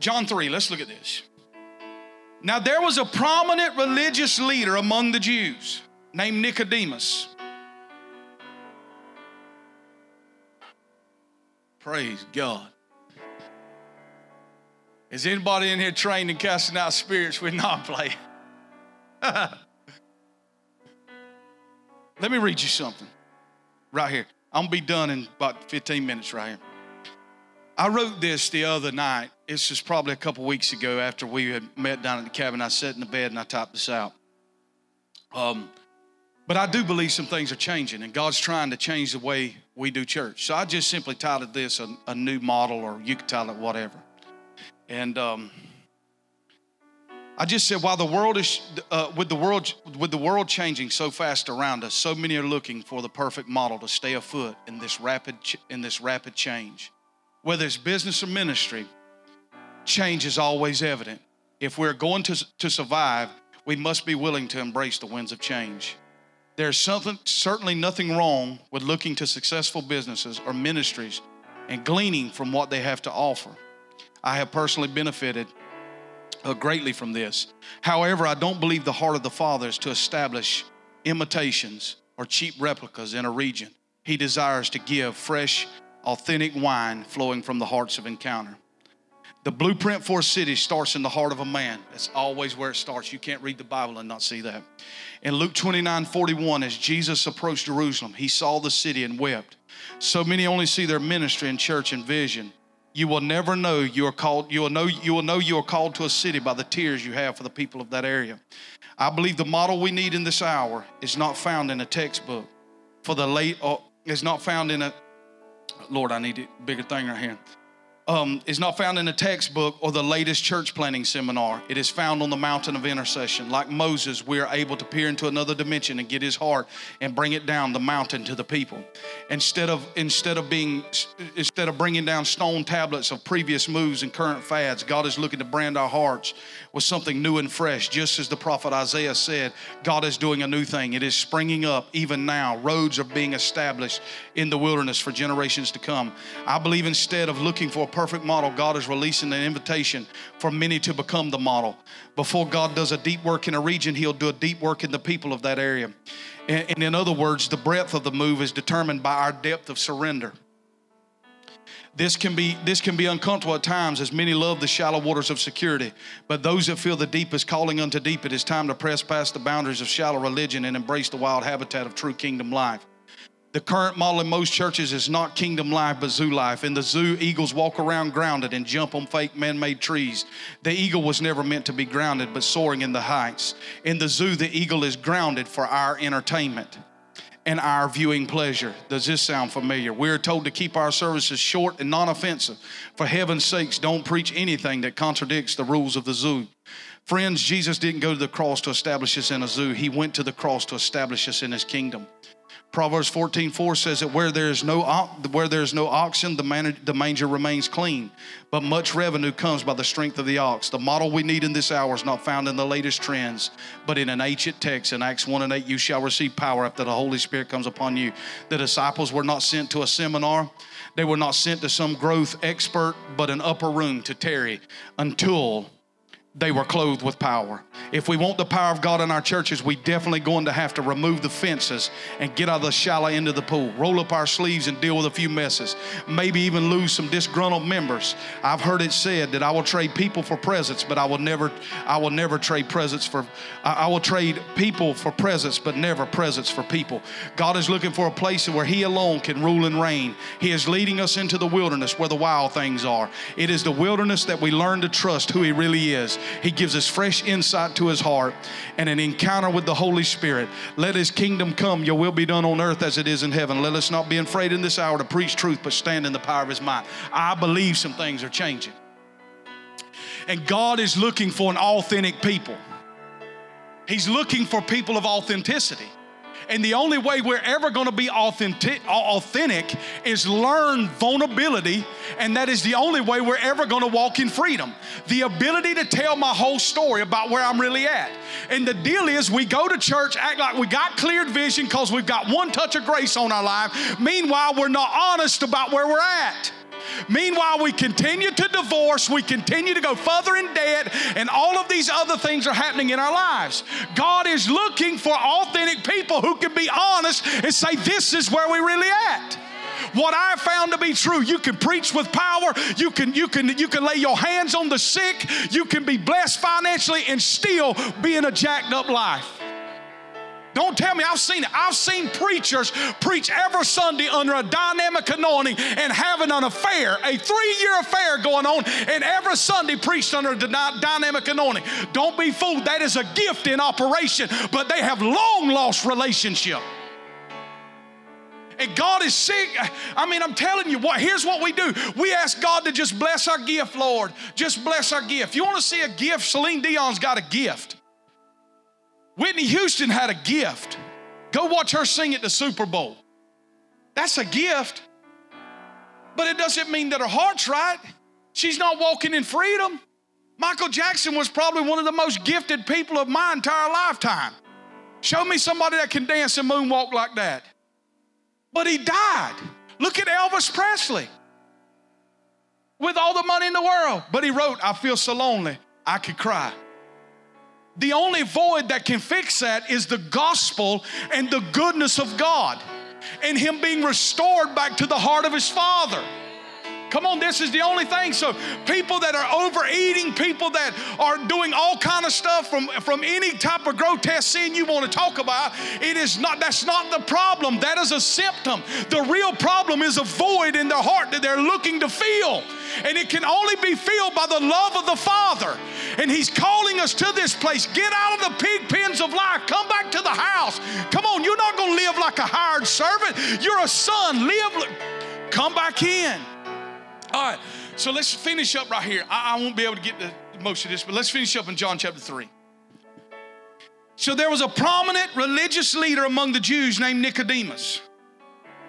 John three, let's look at this. Now there was a prominent religious leader among the Jews named Nicodemus. Praise God. Is anybody in here trained in casting out spirits? We're not playing. Let me read you something right here. I'm going to be done in about fifteen minutes right here. I wrote this the other night. This was probably a couple weeks ago after we had met down at the cabin. I sat in the bed and I typed this out. Um, but I do believe some things are changing, and God's trying to change the way we do church. So I just simply titled this a, a new model, or you could title it whatever. And um, I just said, while the world is, uh, with the world, with the world changing so fast around us, so many are looking for the perfect model to stay afoot in this rapid, ch- in this rapid change. Whether it's business or ministry, change is always evident. If we're going to to survive, we must be willing to embrace the winds of change. There's something, certainly nothing wrong with looking to successful businesses or ministries and gleaning from what they have to offer. I have personally benefited uh, greatly from this. However, I don't believe the heart of the Father is to establish imitations or cheap replicas in a region. He desires to give fresh, authentic wine flowing from the hearts of encounter. The blueprint for a city starts in the heart of a man. That's always where it starts. You can't read the Bible and not see that. In Luke twenty-nine forty-one, as Jesus approached Jerusalem, he saw the city and wept. So many only see their ministry and church and vision. You will never know you are called. You will know you will know you are called to a city by the tears you have for the people of that area. I believe the model we need in this hour is not found in a textbook. For the late, uh, is not found in a. Lord, I need a bigger thing right here. Um, is not found in a textbook or the latest church planting seminar. It is found on the mountain of intercession. Like Moses, we are able to peer into another dimension and get his heart and bring it down the mountain to the people. Instead of instead of being instead of bringing down stone tablets of previous moves and current fads, God is looking to brand our hearts with something new and fresh. Just as the prophet Isaiah said, God is doing a new thing. It is springing up even now. Roads are being established in the wilderness for generations to come. I believe instead of looking for a perfect model, God is releasing an invitation for many to become the model. Before God does a deep work in a region, he'll do a deep work in the people of that area. And, and in other words, the breadth of the move is determined by our depth of surrender. This can be this can be uncomfortable at times, as many love the shallow waters of security. But those that feel the deep is calling unto deep, it is time to press past the boundaries of shallow religion and embrace the wild habitat of true kingdom life. The current model in most churches is not kingdom life, but zoo life. In the zoo, eagles walk around grounded and jump on fake man-made trees. The eagle was never meant to be grounded, but soaring in the heights. In the zoo, the eagle is grounded for our entertainment and our viewing pleasure. Does this sound familiar? We're told to keep our services short and non-offensive. For heaven's sakes, don't preach anything that contradicts the rules of the zoo. Friends, Jesus didn't go to the cross to establish us in a zoo. He went to the cross to establish us in his kingdom. Proverbs fourteen four says that where there is no where there is no oxen, the, man, the manger remains clean, but much revenue comes by the strength of the ox. The model we need in this hour is not found in the latest trends, but in an ancient text in Acts one and eight, you shall receive power after the Holy Spirit comes upon you. The disciples were not sent to a seminar. They were not sent to some growth expert, but an upper room to tarry until they were clothed with power. If we want the power of God in our churches, we definitely going to have to remove the fences and get out of the shallow end of the pool, roll up our sleeves and deal with a few messes, maybe even lose some disgruntled members. I've heard it said that I will trade people for presents, but I will never, I will never trade presents for, I will trade people for presents, but never presents for people. God is looking for a place where He alone can rule and reign. He is leading us into the wilderness where the wild things are. It is the wilderness that we learn to trust who He really is. He gives us fresh insight to His heart and an encounter with the Holy Spirit. Let His kingdom come. Your will be done on earth as it is in heaven. Let us not be afraid in this hour to preach truth, but stand in the power of His might. I believe some things are changing. And God is looking for an authentic people. He's looking for people of authenticity. And the only way we're ever going to be authentic, authentic is learn vulnerability, and that is the only way we're ever going to walk in freedom. The ability to tell my whole story about where I'm really at. And the deal is we go to church, act like we got cleared vision because we've got one touch of grace on our life. Meanwhile, we're not honest about where we're at. Meanwhile, we continue to divorce, we continue to go further in debt, and all of these other things are happening in our lives. God is looking for authentic people who can be honest and say, this is where we really at. What I found to be true, you can preach with power, you can, you can, you can lay your hands on the sick, you can be blessed financially and still be in a jacked up life. Don't tell me, I've seen it. I've seen preachers preach every Sunday under a dynamic anointing and having an affair, a three-year affair going on, and every Sunday preached under a dynamic anointing. Don't be fooled. That is a gift in operation, but they have long lost relationship. And God is sick. I mean, I'm telling you, what. Here's what we do. We ask God to just bless our gift, Lord. Just bless our gift. You want to see a gift? Celine Dion's got a gift. Whitney Houston had a gift. Go watch her sing at the Super Bowl. That's a gift. But it doesn't mean that her heart's right. She's not walking in freedom. Michael Jackson was probably one of the most gifted people of my entire lifetime. Show me somebody that can dance and moonwalk like that. But he died. Look at Elvis Presley. With all the money in the world. But he wrote, I feel so lonely, I could cry. The only void that can fix that is the gospel and the goodness of God and Him being restored back to the heart of His Father. Come on, this is the only thing. So people that are overeating, people that are doing all kind of stuff from, from any type of grotesque sin you want to talk about, it is not, that's not the problem. That is a symptom. The real problem is a void in their heart that they're looking to fill. And it can only be filled by the love of the Father. And He's calling us to this place. Get out of the pig pens of life. Come back to the house. Come on, you're not going to live like a hired servant. You're a son. Live. Come back in. All right, so let's finish up right here. I, I won't be able to get to most of this, but let's finish up in John chapter three. So there was a prominent religious leader among the Jews named Nicodemus,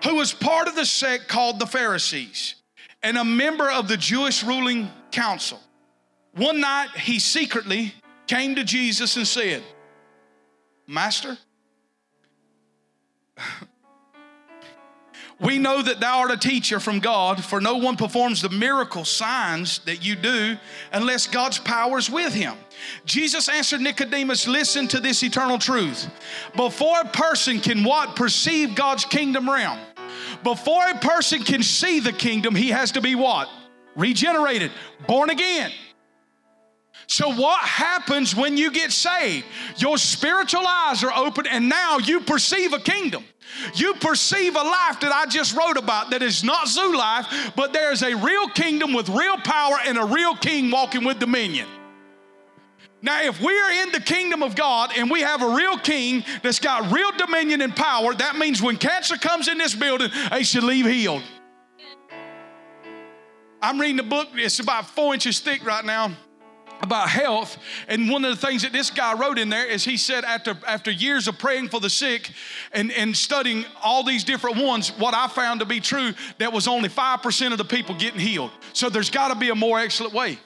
who was part of the sect called the Pharisees and a member of the Jewish ruling council. One night, he secretly came to Jesus and said, Master, we know that thou art a teacher from God, for no one performs the miracle signs that you do unless God's power is with him. Jesus answered Nicodemus, listen to this eternal truth. Before a person can what? Perceive God's kingdom realm. Before a person can see the kingdom, he has to be what? Regenerated, born again. So what happens when you get saved? Your spiritual eyes are open, and now you perceive a kingdom. You perceive a life that I just wrote about that is not zoo life, but there is a real kingdom with real power and a real king walking with dominion. Now, if we're in the kingdom of God and we have a real king that's got real dominion and power, that means when cancer comes in this building, they should leave healed. I'm reading a book. It's about four inches thick right now. about health, and one of the things that this guy wrote in there is he said after after years of praying for the sick and, and studying all these different ones, what I found to be true, that was only five percent of the people getting healed. So there's got to be a more excellent way.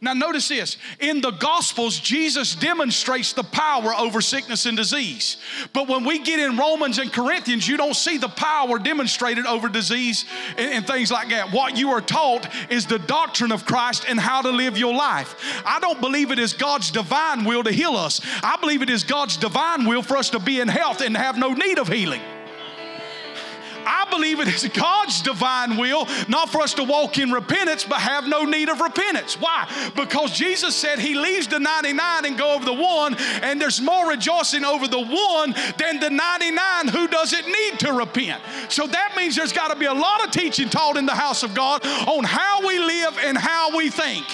Now notice this, in the Gospels, Jesus demonstrates the power over sickness and disease. But when we get in Romans and Corinthians, you don't see the power demonstrated over disease and, and things like that. What you are taught is the doctrine of Christ and how to live your life. I don't believe it is God's divine will to heal us. I believe it is God's divine will for us to be in health and have no need of healing. I believe it is God's divine will, not for us to walk in repentance, but have no need of repentance. Why? Because Jesus said he leaves the ninety-nine and go over the one, and there's more rejoicing over the one than the ninety-nine who doesn't need to repent. So that means there's got to be a lot of teaching taught in the house of God on how we live and how we think.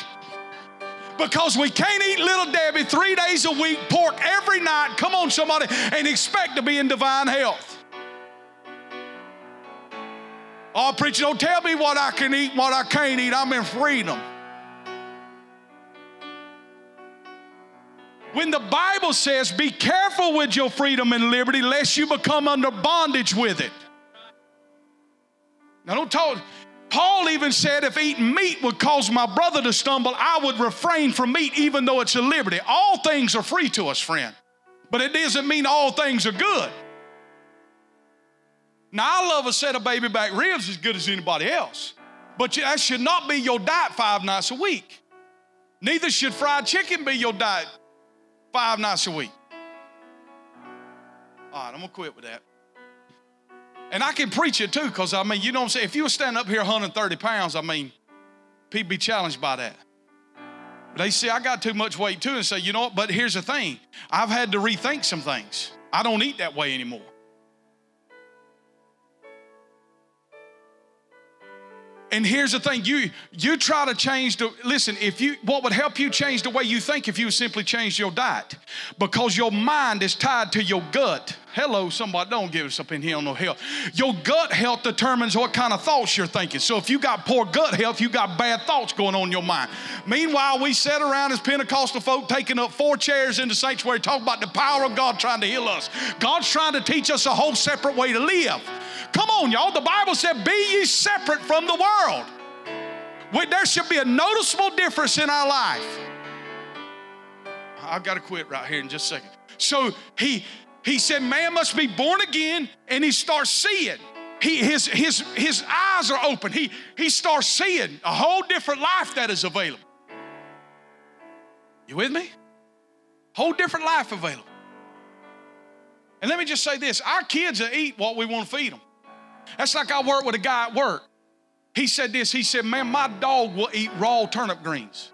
Because we can't eat Little Debbie three days a week, pork every night, come on somebody, and expect to be in divine health. Oh, preacher, don't tell me what I can eat and what I can't eat. I'm in freedom. When the Bible says, be careful with your freedom and liberty, lest you become under bondage with it. Now, don't talk. Paul even said, if eating meat would cause my brother to stumble, I would refrain from meat, even though it's a liberty. All things are free to us, friend. But it doesn't mean all things are good. Now, I love a set of baby back ribs as good as anybody else, but that should not be your diet five nights a week. Neither should fried chicken be your diet five nights a week. All right, I'm going to quit with that. And I can preach it too, because, I mean, you know what I'm saying? If you were standing up here one hundred thirty pounds, I mean, people be challenged by that. But they say, I got too much weight too, and say, you know what? But here's the thing. I've had to rethink some things. I don't eat that way anymore. And here's the thing, you you try to change the, listen, if you what would help you change the way you think if you simply changed your diet? Because your mind is tied to your gut. Hello, somebody, don't give us up in here on no health. Your gut health determines what kind of thoughts you're thinking. So if you got poor gut health, you got bad thoughts going on in your mind. Meanwhile, we sat around as Pentecostal folk taking up four chairs in the sanctuary talking about the power of God trying to heal us. God's trying to teach us a whole separate way to live. Come on, y'all. The Bible said, be ye separate from the world. There should be a noticeable difference in our life. I've got to quit right here in just a second. So he he said, man must be born again, and he starts seeing. He, his, his, his eyes are open. He, he starts seeing a whole different life that is available. You with me? Whole different life available. And let me just say this. Our kids will eat what we want to feed them. That's like I worked with a guy at work. He said this. He said, man, my dog will eat raw turnip greens.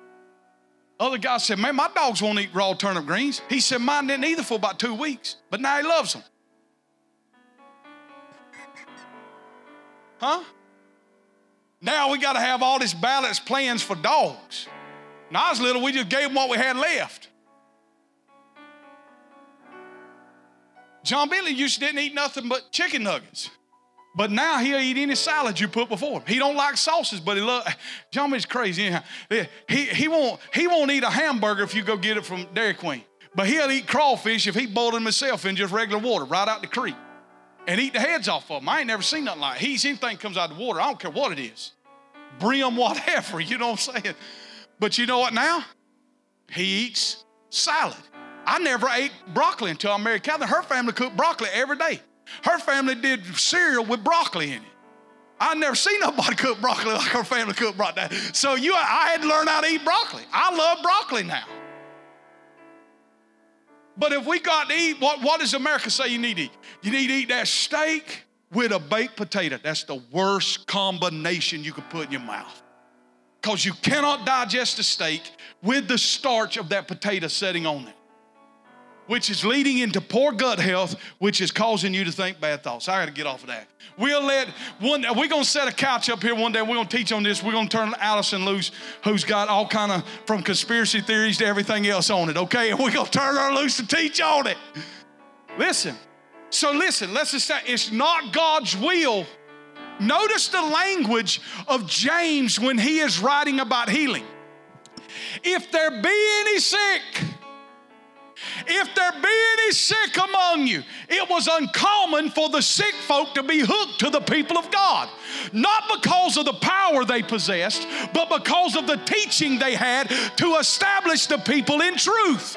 Other guy said, man, my dogs won't eat raw turnip greens. He said, mine didn't either for about two weeks, but now he loves them. Huh? Now we got to have all this balanced plans for dogs. When I was little, we just gave them what we had left. John Bentley used to didn't eat nothing but chicken nuggets. But now he'll eat any salad you put before him. He don't like sauces, but he loves, John Bentley's crazy anyhow. He, he, won't, he won't eat a hamburger if you go get it from Dairy Queen. But he'll eat crawfish if he boiled them himself in just regular water right out the creek and eat the heads off of them. I ain't never seen nothing like it. He eats anything that comes out of the water. I don't care what it is. Brim, whatever, you know what I'm saying? But you know what now? He eats salad. I never ate broccoli until I married Catherine. Her family cooked broccoli every day. Her family did cereal with broccoli in it. I never seen nobody cook broccoli like her family cooked broccoli. So you, I had to learn how to eat broccoli. I love broccoli now. But if we got to eat, what, what does America say you need to eat? You need to eat that steak with a baked potato. That's the worst combination you could put in your mouth. Because you cannot digest the steak with the starch of that potato sitting on it, which is leading into poor gut health, which is causing you to think bad thoughts. I got to get off of that. We'll let one, we're going to set a couch up here one day. We're going to teach on this. We're going to turn Allison loose, who's got all kind of, from conspiracy theories to everything else on it, okay? And we're going to turn her loose to teach on it. Listen. So listen, let's just say it's not God's will. Notice the language of James when he is writing about healing. if there be any sick, if there be any sick among you. It was uncommon for the sick folk to be hooked to the people of God. Not because of the power they possessed, but because of the teaching they had to establish the people in truth.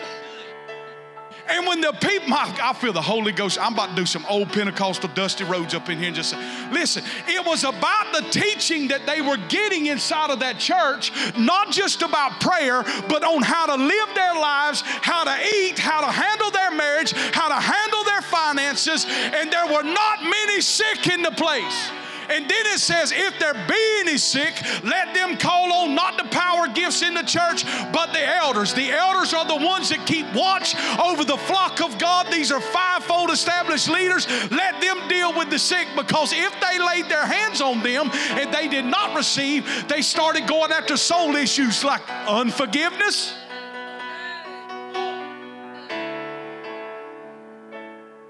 And when the people, my, I feel the Holy Ghost. I'm about to do some old Pentecostal dusty roads up in here and just say, listen, it was about the teaching that they were getting inside of that church, not just about prayer, but on how to live their lives, how to eat, how to handle their marriage, how to handle their finances, and there were not many sick in the place. And then it says, if there be any sick, let them call on not the power gifts in the church, but the elders. The elders are the ones that keep watch over the flock of God. These are fivefold established leaders. Let them deal with the sick, because if they laid their hands on them and they did not receive, they started going after soul issues like unforgiveness.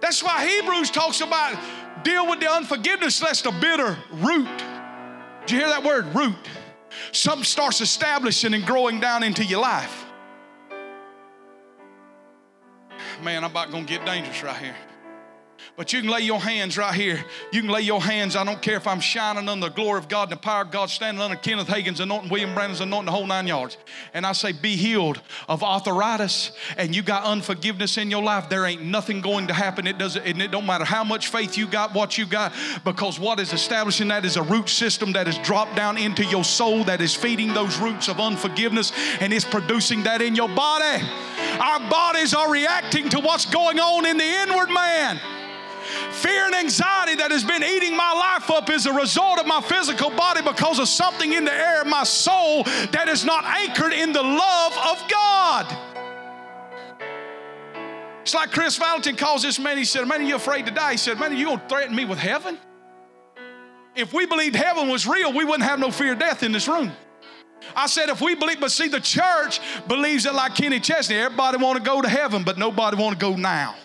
That's why Hebrews talks about deal with the unforgiveness, lest a bitter root. Did you hear that word, root? Something starts establishing and growing down into your life. Man, I'm about going to get dangerous right here. But you can lay your hands right here. You can lay your hands. I don't care if I'm shining under the glory of God and the power of God, standing under Kenneth Hagin's anointing, William Brandon's anointing, the whole nine yards. And I say, be healed of arthritis, and you got unforgiveness in your life. There ain't nothing going to happen. It doesn't, and it don't matter how much faith you got, what you got, because what is establishing that is a root system that is dropped down into your soul that is feeding those roots of unforgiveness, and it's producing that in your body. Our bodies are reacting to what's going on in the inward man. Fear and anxiety that has been eating my life up is a result of my physical body because of something in the air of my soul that is not anchored in the love of God. It's like Chris Valentin calls this man. He said, man, are you afraid to die? He said, man, are you going to threaten me with heaven? If we believed heaven was real, we wouldn't have no fear of death in this room. I said, if we believe, but see, the church believes it like Kenny Chesney. Everybody want to go to heaven, but nobody want to go now.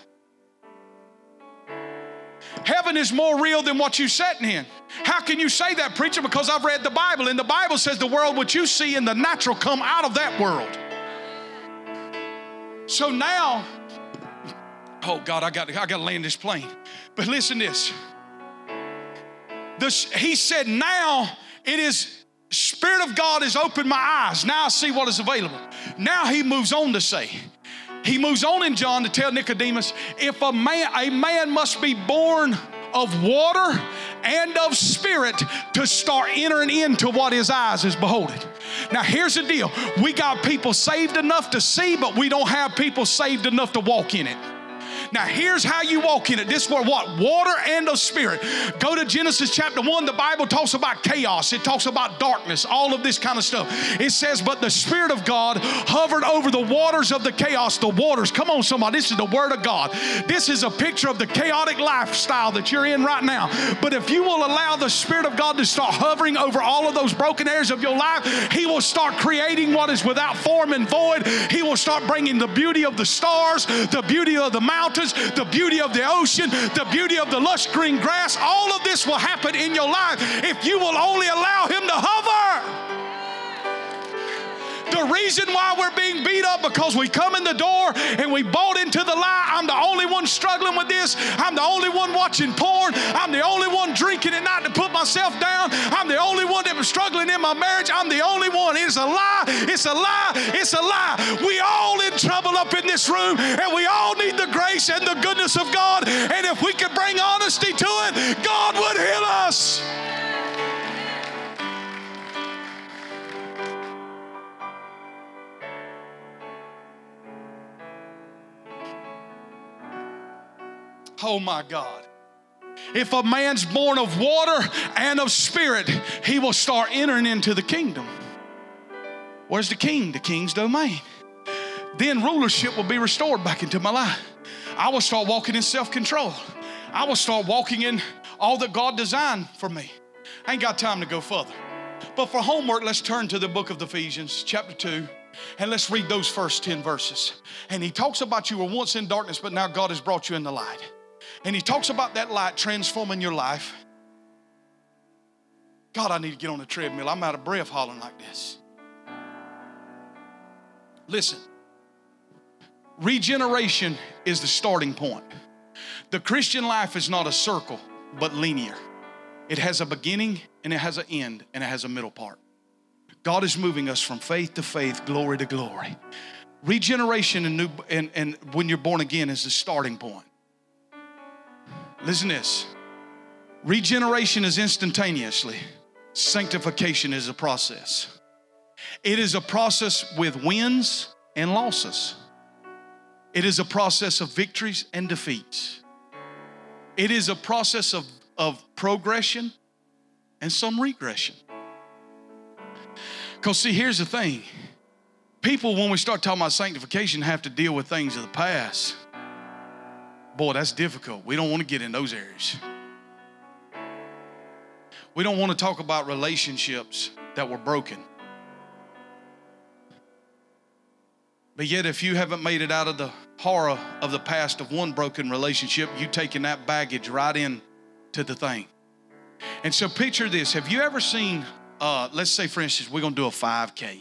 Heaven is more real than what you're sitting in. How can you say that, preacher? Because I've read the Bible, and the Bible says the world which you see in the natural come out of that world. So now, oh God, I got to, I got to land this plane. But listen to this. This, he said, now it is, Spirit of God has opened my eyes. Now I see what is available. Now he moves on to say, he moves on in John to tell Nicodemus, if a man, a man must be born of water and of spirit to start entering into what his eyes is beholding. Now here's the deal. We got people saved enough to see, but we don't have people saved enough to walk in it. Now, here's how you walk in it. This word, what? Water and of spirit. Go to Genesis chapter one. The Bible talks about chaos. It talks about darkness, all of this kind of stuff. It says, but the Spirit of God hovered over the waters of the chaos, the waters. Come on, somebody. This is the Word of God. This is a picture of the chaotic lifestyle that you're in right now. But if you will allow the Spirit of God to start hovering over all of those broken areas of your life, He will start creating what is without form and void. He will start bringing the beauty of the stars, the beauty of the mountains, the beauty of the ocean, the beauty of the lush green grass. All of this will happen in your life if you will only allow Him to hover. The reason why we're being beat up because we come in the door and we bought into the lie, I'm the only one struggling with this. I'm the only one watching porn. I'm the only one drinking at night to put myself down. I'm the only one that was struggling in my marriage. I'm the only one. It's a lie. It's a lie. It's a lie. We all in trouble up in this room, and we all need the grace and the goodness of God. And if we could bring honesty to it, God would heal us. Oh my God. If a man's born of water and of spirit, he will start entering into the kingdom. Where's the king? The king's domain. Then rulership will be restored back into my life. I will start walking in self-control. I will start walking in all that God designed for me. I ain't got time to go further. But for homework, let's turn to the book of Ephesians, chapter two. And let's read those first ten verses. And he talks about you were once in darkness, but now God has brought you in the light. And he talks about that light transforming your life. God, I need to get on the treadmill. I'm out of breath hollering like this. Listen, regeneration is the starting point. The Christian life is not a circle, but linear. It has a beginning and it has an end and it has a middle part. God is moving us from faith to faith, glory to glory. Regeneration and new and, and when you're born again is the starting point. Listen to this. Regeneration is instantaneously. Sanctification is a process. It is a process with wins and losses. It is a process of victories and defeats. It is a process of, of progression and some regression. Because see, here's the thing. People, when we start talking about sanctification, have to deal with things of the past. Boy, that's difficult. We don't want to get in those areas. We don't want to talk about relationships that were broken. But yet, if you haven't made it out of the horror of the past of one broken relationship, you're taking that baggage right in to the thing. And so picture this. Have you ever seen, uh, let's say, for instance, we're going to do a five K.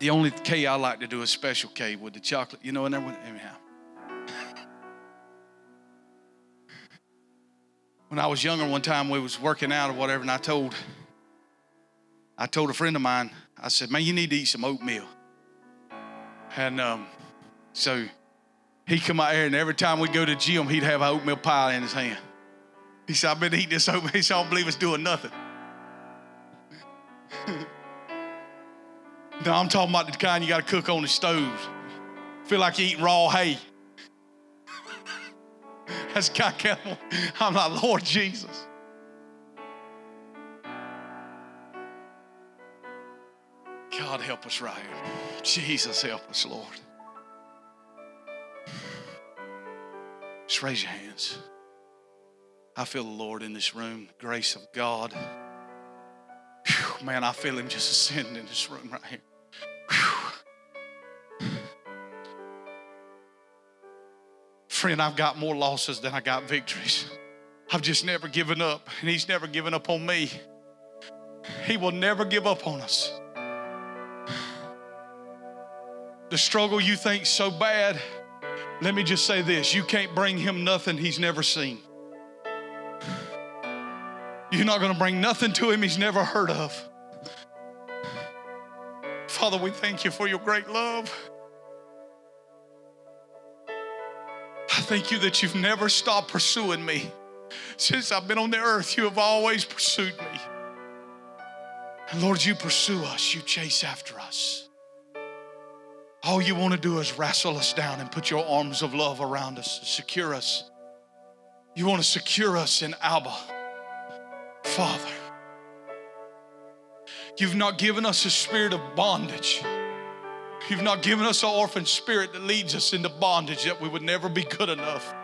The only K I like to do is special K with the chocolate, you know, and everyone, anyhow. When I was younger, one time we was working out or whatever, and I told, I told a friend of mine, I said, man, you need to eat some oatmeal. And um, so he come out here, and every time we go to the gym, he'd have an oatmeal pie in his hand. He said, I've been eating this oatmeal. He said, I don't believe it's doing nothing. No, I'm talking about the kind you got to cook on the stove. Feel like you're eating raw hay. That's kind of, I'm like, Lord Jesus. God help us right here. Jesus help us, Lord. Just raise your hands. I feel the Lord in this room, the grace of God. Whew, man, I feel him just ascending in this room right here. Whew. Friend, I've got more losses than I got victories. I've just never given up, and he's never given up on me. He will never give up on us. The struggle you think so bad, let me just say this. You can't bring him nothing he's never seen. You're not going to bring nothing to him he's never heard of. Father, we thank you for your great love. I thank you that you've never stopped pursuing me. Since I've been on the earth, you have always pursued me. And Lord, you pursue us. You chase after us. All you want to do is wrestle us down and put your arms of love around us, secure us. You want to secure us in Abba, Father. You've not given us a spirit of bondage. You've not given us an orphan spirit that leads us into bondage that we would never be good enough.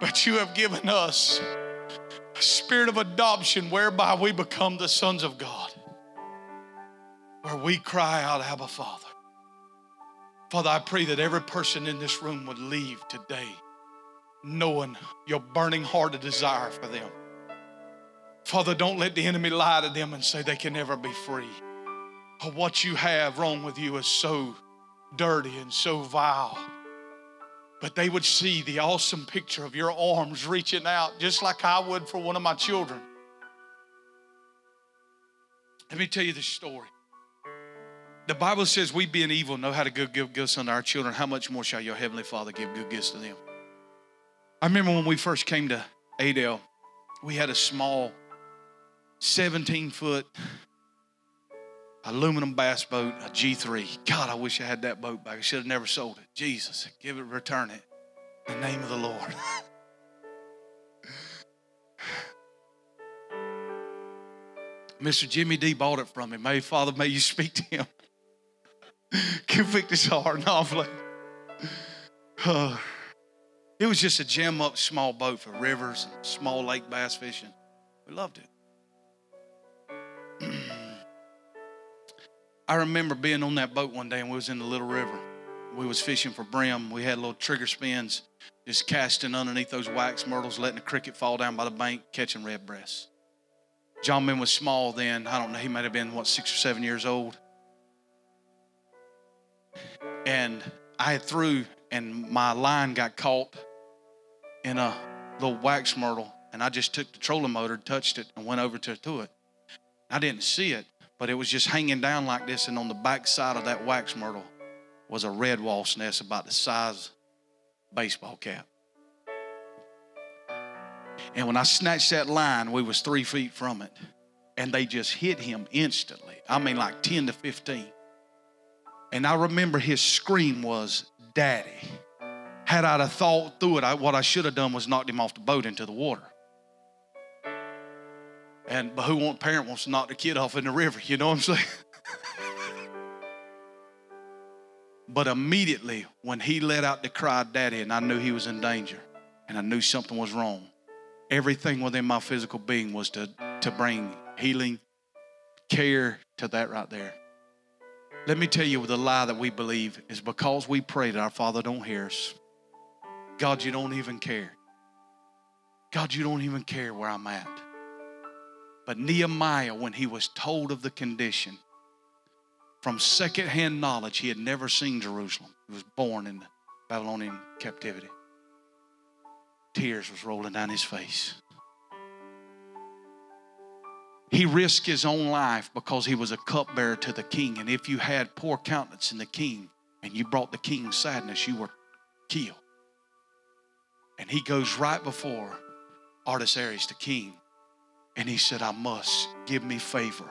But you have given us a spirit of adoption whereby we become the sons of God, where we cry out, Abba, Father. Father, I pray that every person in this room would leave today knowing your burning heart of desire for them. Father, don't let the enemy lie to them and say they can never be free. Or what you have wrong with you is so dirty and so vile. But they would see the awesome picture of your arms reaching out just like I would for one of my children. Let me tell you this story. The Bible says we being evil know how to give good gifts unto our children. How much more shall your heavenly Father give good gifts to them? I remember when we first came to Adel, we had a small seventeen-foot aluminum bass boat, a G three. God, I wish I had that boat back. I should have never sold it. Jesus, give it, return it. In the name of the Lord. Mister Jimmy D bought it from him. May Father, may you speak to him. Convict his heart. No, I'm like, uh, it was just a jam up small boat for rivers and small lake bass fishing. We loved it. I remember being on that boat one day and we was in the little river. We was fishing for brim. We had little trigger spins, just casting underneath those wax myrtles, letting a cricket fall down by the bank, catching red breasts. John Min was small then. I don't know, he might have been, what, six or seven years old. and I had threw, and my line got caught in a little wax myrtle, and I just took the trolling motor, touched it, and went over to, to it. I didn't see it, but it was just hanging down like this, and on the back side of that wax myrtle was a red wasp nest about the size baseball cap. And when I snatched that line, we was three feet from it, and they just hit him instantly. I mean, like ten to fifteen. And I remember his scream was, "Daddy." Had I thought through it, I, what I should have done was knocked him off the boat into the water. And but who want parent wants to knock the kid off in the river? You know what I'm saying? But immediately when he let out the cry, "Daddy," and I knew he was in danger, and I knew something was wrong, everything within my physical being was to, to bring healing, care to that right there. Let me tell you, the lie that we believe is because we pray that our Father don't hear us. God, you don't even care. God, you don't even care where I'm at. But Nehemiah, when he was told of the condition, from secondhand knowledge, he had never seen Jerusalem. He was born in Babylonian captivity. Tears was rolling down his face. He risked his own life because he was a cupbearer to the king. And if you had poor countenance in the king and you brought the king sadness, you were killed. And he goes right before Artaxerxes the king. And he said, "I must give me favor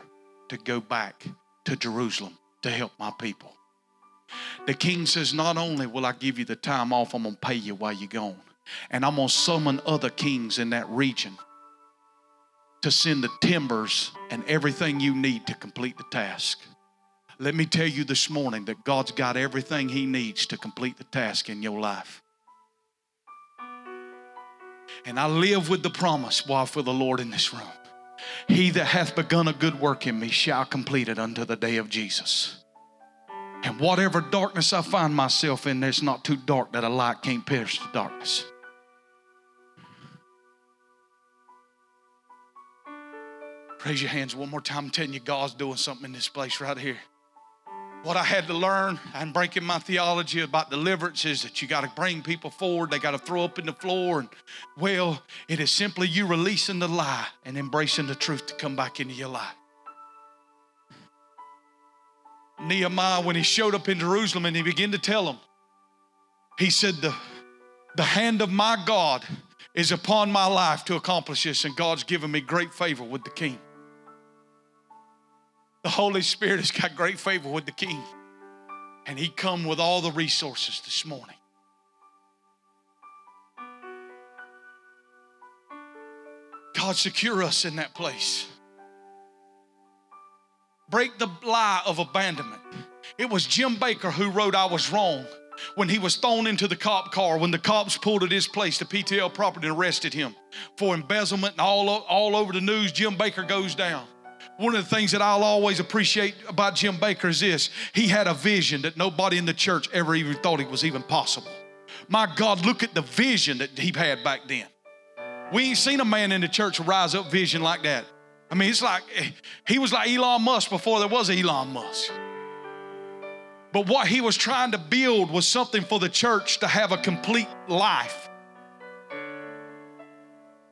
to go back to Jerusalem to help my people." The king says, "Not only will I give you the time off, I'm going to pay you while you're gone. And I'm going to summon other kings in that region to send the timbers and everything you need to complete the task." Let me tell you this morning that God's got everything he needs to complete the task in your life. And I live with the promise, why for the Lord in this room. He that hath begun a good work in me shall complete it unto the day of Jesus. And whatever darkness I find myself in, there's not too dark that a light can't pierce the darkness. Raise your hands one more time. I'm telling you, God's doing something in this place right here. What I had to learn, I'm breaking my theology about deliverance, is that you got to bring people forward. They got to throw up in the floor. And well, it is simply you releasing the lie and embracing the truth to come back into your life. Nehemiah, when he showed up in Jerusalem and he began to tell them, he said, the, the hand of my God is upon my life to accomplish this, and God's given me great favor with the king. The Holy Spirit has got great favor with the king, and he come with all the resources this morning. God, secure us in that place. Break the lie of abandonment. It was Jim Baker who wrote "I Was Wrong" when he was thrown into the cop car, when the cops pulled at his place, the P T L property, and arrested him for embezzlement, and all, all over the news, Jim Baker goes down. One of the things that I'll always appreciate about Jim Baker is this: he had a vision that nobody in the church ever even thought it was even possible. My God, look at the vision that he had back then. We ain't seen a man in the church rise up vision like that. I mean, it's like, he was like Elon Musk before there was Elon Musk. But what he was trying to build was something for the church to have a complete life.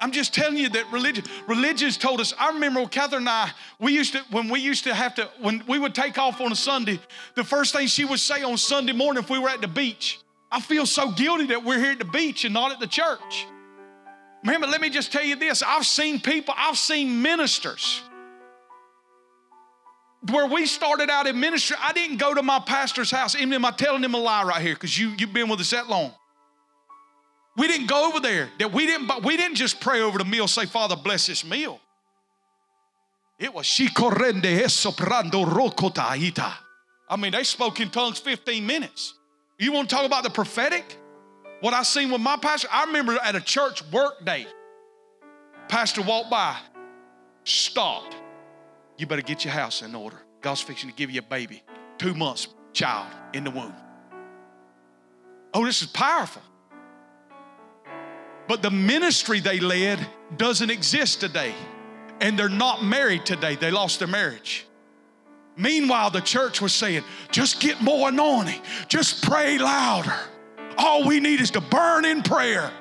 I'm just telling you that religion, religion's told us. I remember when Catherine and I, we used to, when we used to have to, when we would take off on a Sunday, the first thing she would say on Sunday morning if we were at the beach, "I feel so guilty that we're here at the beach and not at the church." Man, but let me just tell you this. I've seen people, I've seen ministers. Where we started out in ministry, I didn't go to my pastor's house. Even am I telling him a lie right here? Because you, you've been with us that long. We didn't go over there. That we didn't, but we didn't just pray over the meal, say, "Father, bless this meal." It was she corrende es soprando rocotaita. I mean, they spoke in tongues fifteen minutes. You want to talk about the prophetic? What I seen with my pastor, I remember at a church work day, pastor walked by, stopped. "You better get your house in order. God's fixing to give you a baby. Two months, child, in the womb." Oh, this is powerful. But the ministry they led doesn't exist today. And they're not married today. They lost their marriage. Meanwhile, the church was saying, just get more anointing. Just pray louder. All we need is to burn in prayer.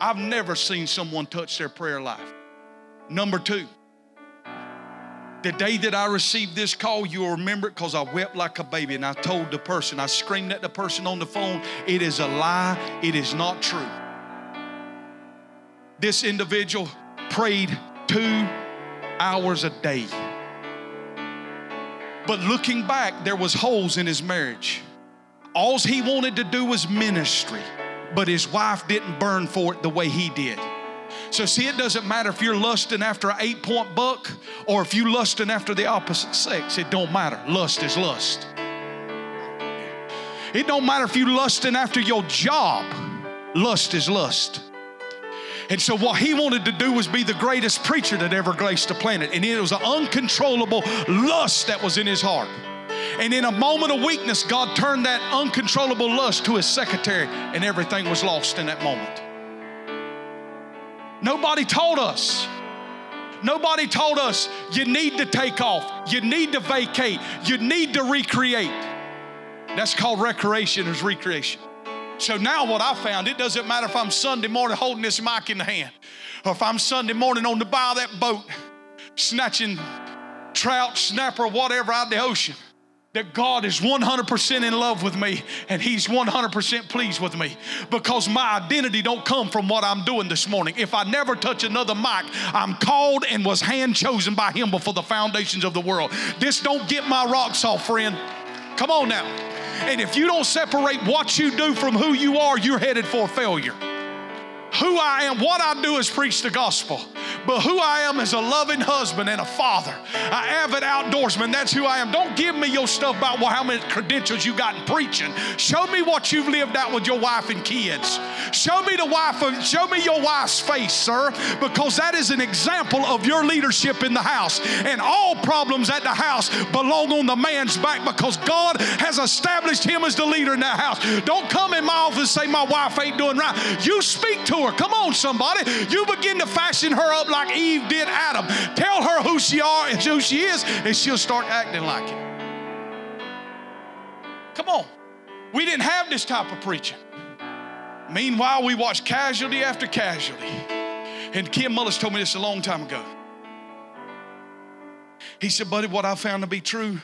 I've never seen someone touch their prayer life. Number two, the day that I received this call, you'll remember it because I wept like a baby and I told the person, I screamed at the person on the phone, it is a lie, it is not true. This individual prayed two hours a day. But looking back, there was holes in his marriage. All he wanted to do was ministry, but his wife didn't burn for it the way he did. So see, it doesn't matter if you're lusting after an eight-point buck or if you're lusting after the opposite sex. It don't matter. Lust is lust. It don't matter if you're lusting after your job. Lust is lust. And so what he wanted to do was be the greatest preacher that ever graced the planet. And it was an uncontrollable lust that was in his heart. And in a moment of weakness, God turned that uncontrollable lust to his secretary, and everything was lost in that moment. Nobody told us. Nobody told us you need to take off. You need to vacate. You need to recreate. That's called recreation is recreation. So now what I found, it doesn't matter if I'm Sunday morning holding this mic in the hand or if I'm Sunday morning on the bow of that boat snatching trout, snapper, whatever out of the ocean, that God is one hundred percent in love with me and he's one hundred percent pleased with me because my identity don't come from what I'm doing this morning. If I never touch another mic, I'm called and was hand chosen by him before the foundations of the world. This don't get my rocks off, friend. Come on now. And if you don't separate what you do from who you are, you're headed for failure. Who I am, what I do is preach the gospel. But who I am is a loving husband and a father, an avid outdoorsman. That's who I am. Don't give me your stuff about well, how many credentials you got in preaching. Show me what you've lived out with your wife and kids. Show me the wife. Of, show me your wife's face, sir, because that is an example of your leadership in the house. And all problems at the house belong on the man's back because God has established him as the leader in that house. Don't come in my office and say my wife ain't doing right. You speak to her. Come on, somebody. You begin to fashion her up like Eve did Adam. Tell her who she are and who she is, and she'll start acting like it. Come on. We didn't have this type of preaching. Meanwhile, we watched casualty after casualty. And Kim Mullis told me this a long time ago. He said, buddy, what I found to be true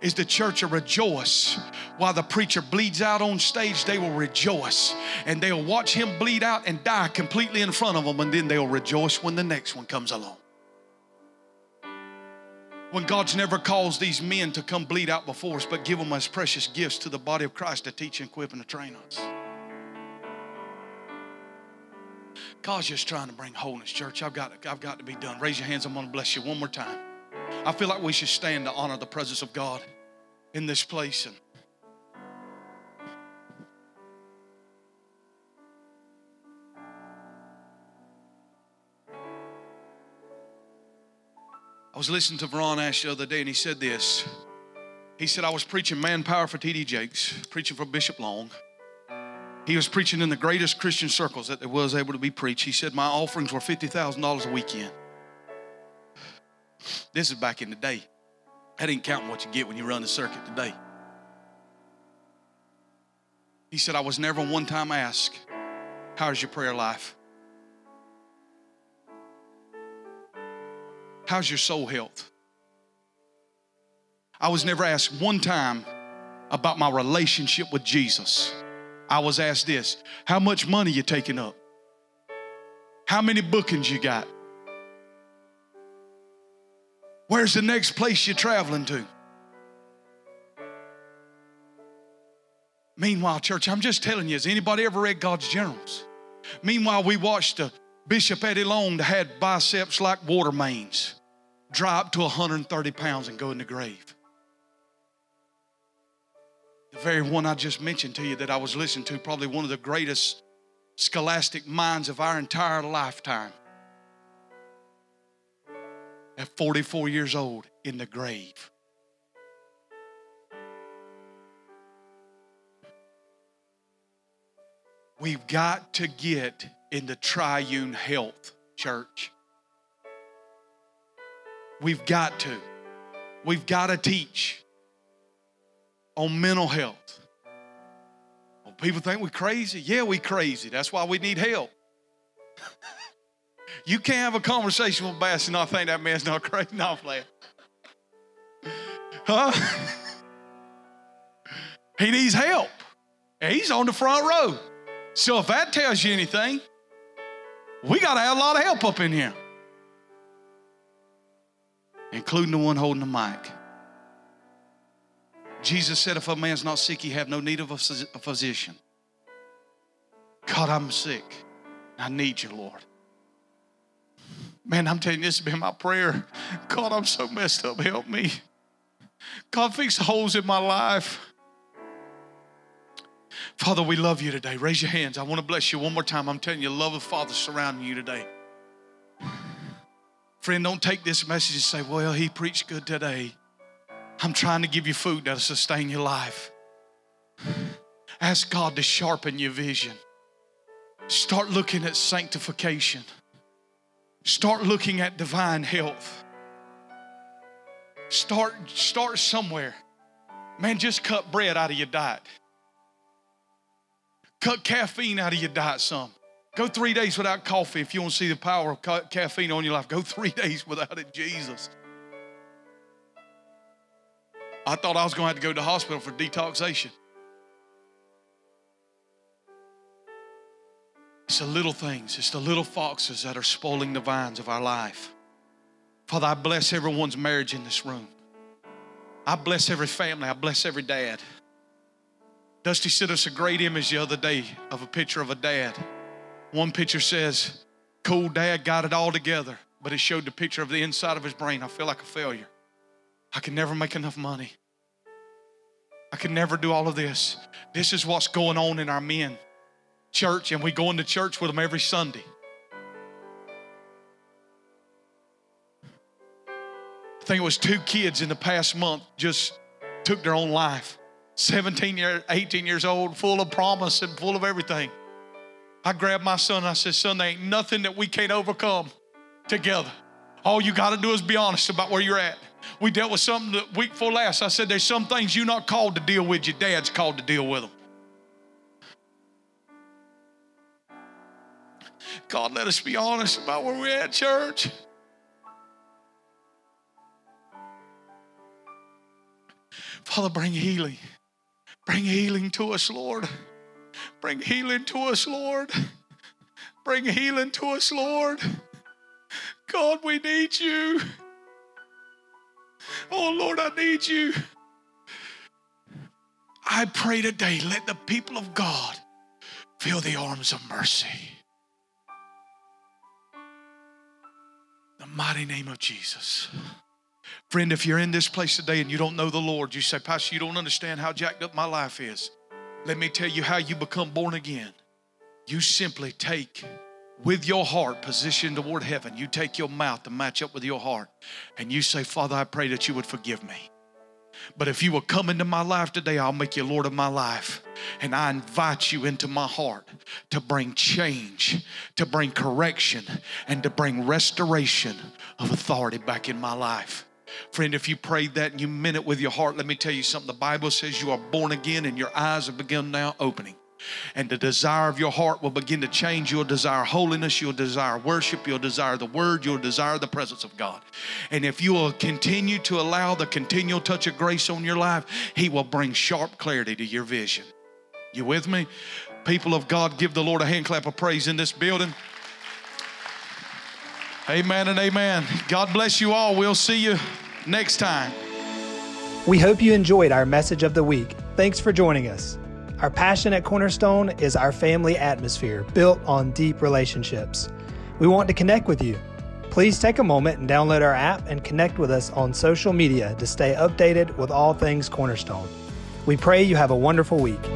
is the church will rejoice. While the preacher bleeds out on stage, they will rejoice. And they'll watch him bleed out and die completely in front of them, and then they'll rejoice when the next one comes along. When God's never calls these men to come bleed out before us, but give them as precious gifts to the body of Christ to teach and equip and to train us. God's just trying to bring wholeness, church. I've got to, I've got to be done. Raise your hands. I'm going to bless you one more time. I feel like we should stand to honor the presence of God in this place. And I was listening to Ron Ash the other day, and he said this. He said, I was preaching Manpower for T D Jakes, preaching for Bishop Long. He was preaching in the greatest Christian circles that there was able to be preached. He said, my offerings were fifty thousand dollars a weekend. This is back in the day. That ain't counting what you get when you run the circuit today. He said, I was never one time asked, how's your prayer life? How's your soul health? I was never asked one time about my relationship with Jesus. I was asked this, how much money you taking up? How many bookings you got? Where's the next place you're traveling to? Meanwhile, church, I'm just telling you, has anybody ever read God's Generals? Meanwhile, we watched a Bishop Eddie Long that had biceps like water mains dry up to one hundred thirty pounds and go in the grave. The very one I just mentioned to you that I was listening to, probably one of the greatest scholastic minds of our entire lifetime. At forty-four years old, in the grave. We've got to get into triune health, church. We've got to. We've got to teach on mental health. Well, people think we're crazy. Yeah, we're crazy. That's why we need help. You can't have a conversation with Bass and not think that man's not crazy. No, I'm playing. Huh? He needs help. And he's on the front row. So if that tells you anything, we got to have a lot of help up in here, including the one holding the mic. Jesus said, if a man's not sick, he have no need of a physician. God, I'm sick. I need you, Lord. Man, I'm telling you, this has been my prayer. God, I'm so messed up. Help me. God, fix holes in my life. Father, we love you today. Raise your hands. I want to bless you one more time. I'm telling you, love of Father surrounding you today. Friend, don't take this message and say, well, he preached good today. I'm trying to give you food that'll sustain your life. Ask God to sharpen your vision. Start looking at sanctification. Start looking at divine health. Start, start somewhere. Man, just cut bread out of your diet. Cut caffeine out of your diet some. Go three days without coffee. If you want to see the power of ca- caffeine on your life, go three days without it, Jesus. I thought I was going to have to go to the hospital for detoxation. It's the little things. It's the little foxes that are spoiling the vines of our life. Father, I bless everyone's marriage in this room. I bless every family. I bless every dad. Dusty sent us a great image the other day of a picture of a dad. One picture says, cool dad, got it all together, but it showed the picture of the inside of his brain. I feel like a failure. I can never make enough money. I can never do all of this. This is what's going on in our men. Church, and we go into church with them every Sunday. I think it was two kids in the past month just took their own life. seventeen, eighteen years old, full of promise and full of everything. I grabbed my son and I said, son, there ain't nothing that we can't overcome together. All you got to do is be honest about where you're at. We dealt with something the week before last. I said, there's some things you're not called to deal with. Your dad's called to deal with them. God, let us be honest about where we're at, church. Father, bring healing. Bring healing to us, Lord. Bring healing to us, Lord. Bring healing to us, Lord. God, we need you. Oh, Lord, I need you. I pray today, let the people of God feel the arms of mercy. The mighty name of Jesus. Friend, if you're in this place today and you don't know the Lord, you say, Pastor, you don't understand how jacked up my life is. Let me tell you how you become born again. You simply take with your heart position toward heaven. You take your mouth to match up with your heart. And you say, Father, I pray that you would forgive me. But if you will come into my life today, I'll make you Lord of my life. And I invite you into my heart to bring change, to bring correction, and to bring restoration of authority back in my life. Friend, if you prayed that and you meant it with your heart, let me tell you something. The Bible says you are born again and your eyes have begun now opening. And the desire of your heart will begin to change. You'll desire holiness. You'll desire worship. You'll desire the word. You'll desire the presence of God. And if you will continue to allow the continual touch of grace on your life, he will bring sharp clarity to your vision. You with me? People of God, give the Lord a hand clap of praise in this building. Amen and amen. God bless you all. We'll see you next time. We hope you enjoyed our message of the week. Thanks for joining us. Our passion at Cornerstone is our family atmosphere built on deep relationships. We want to connect with you. Please take a moment and download our app and connect with us on social media to stay updated with all things Cornerstone. We pray you have a wonderful week.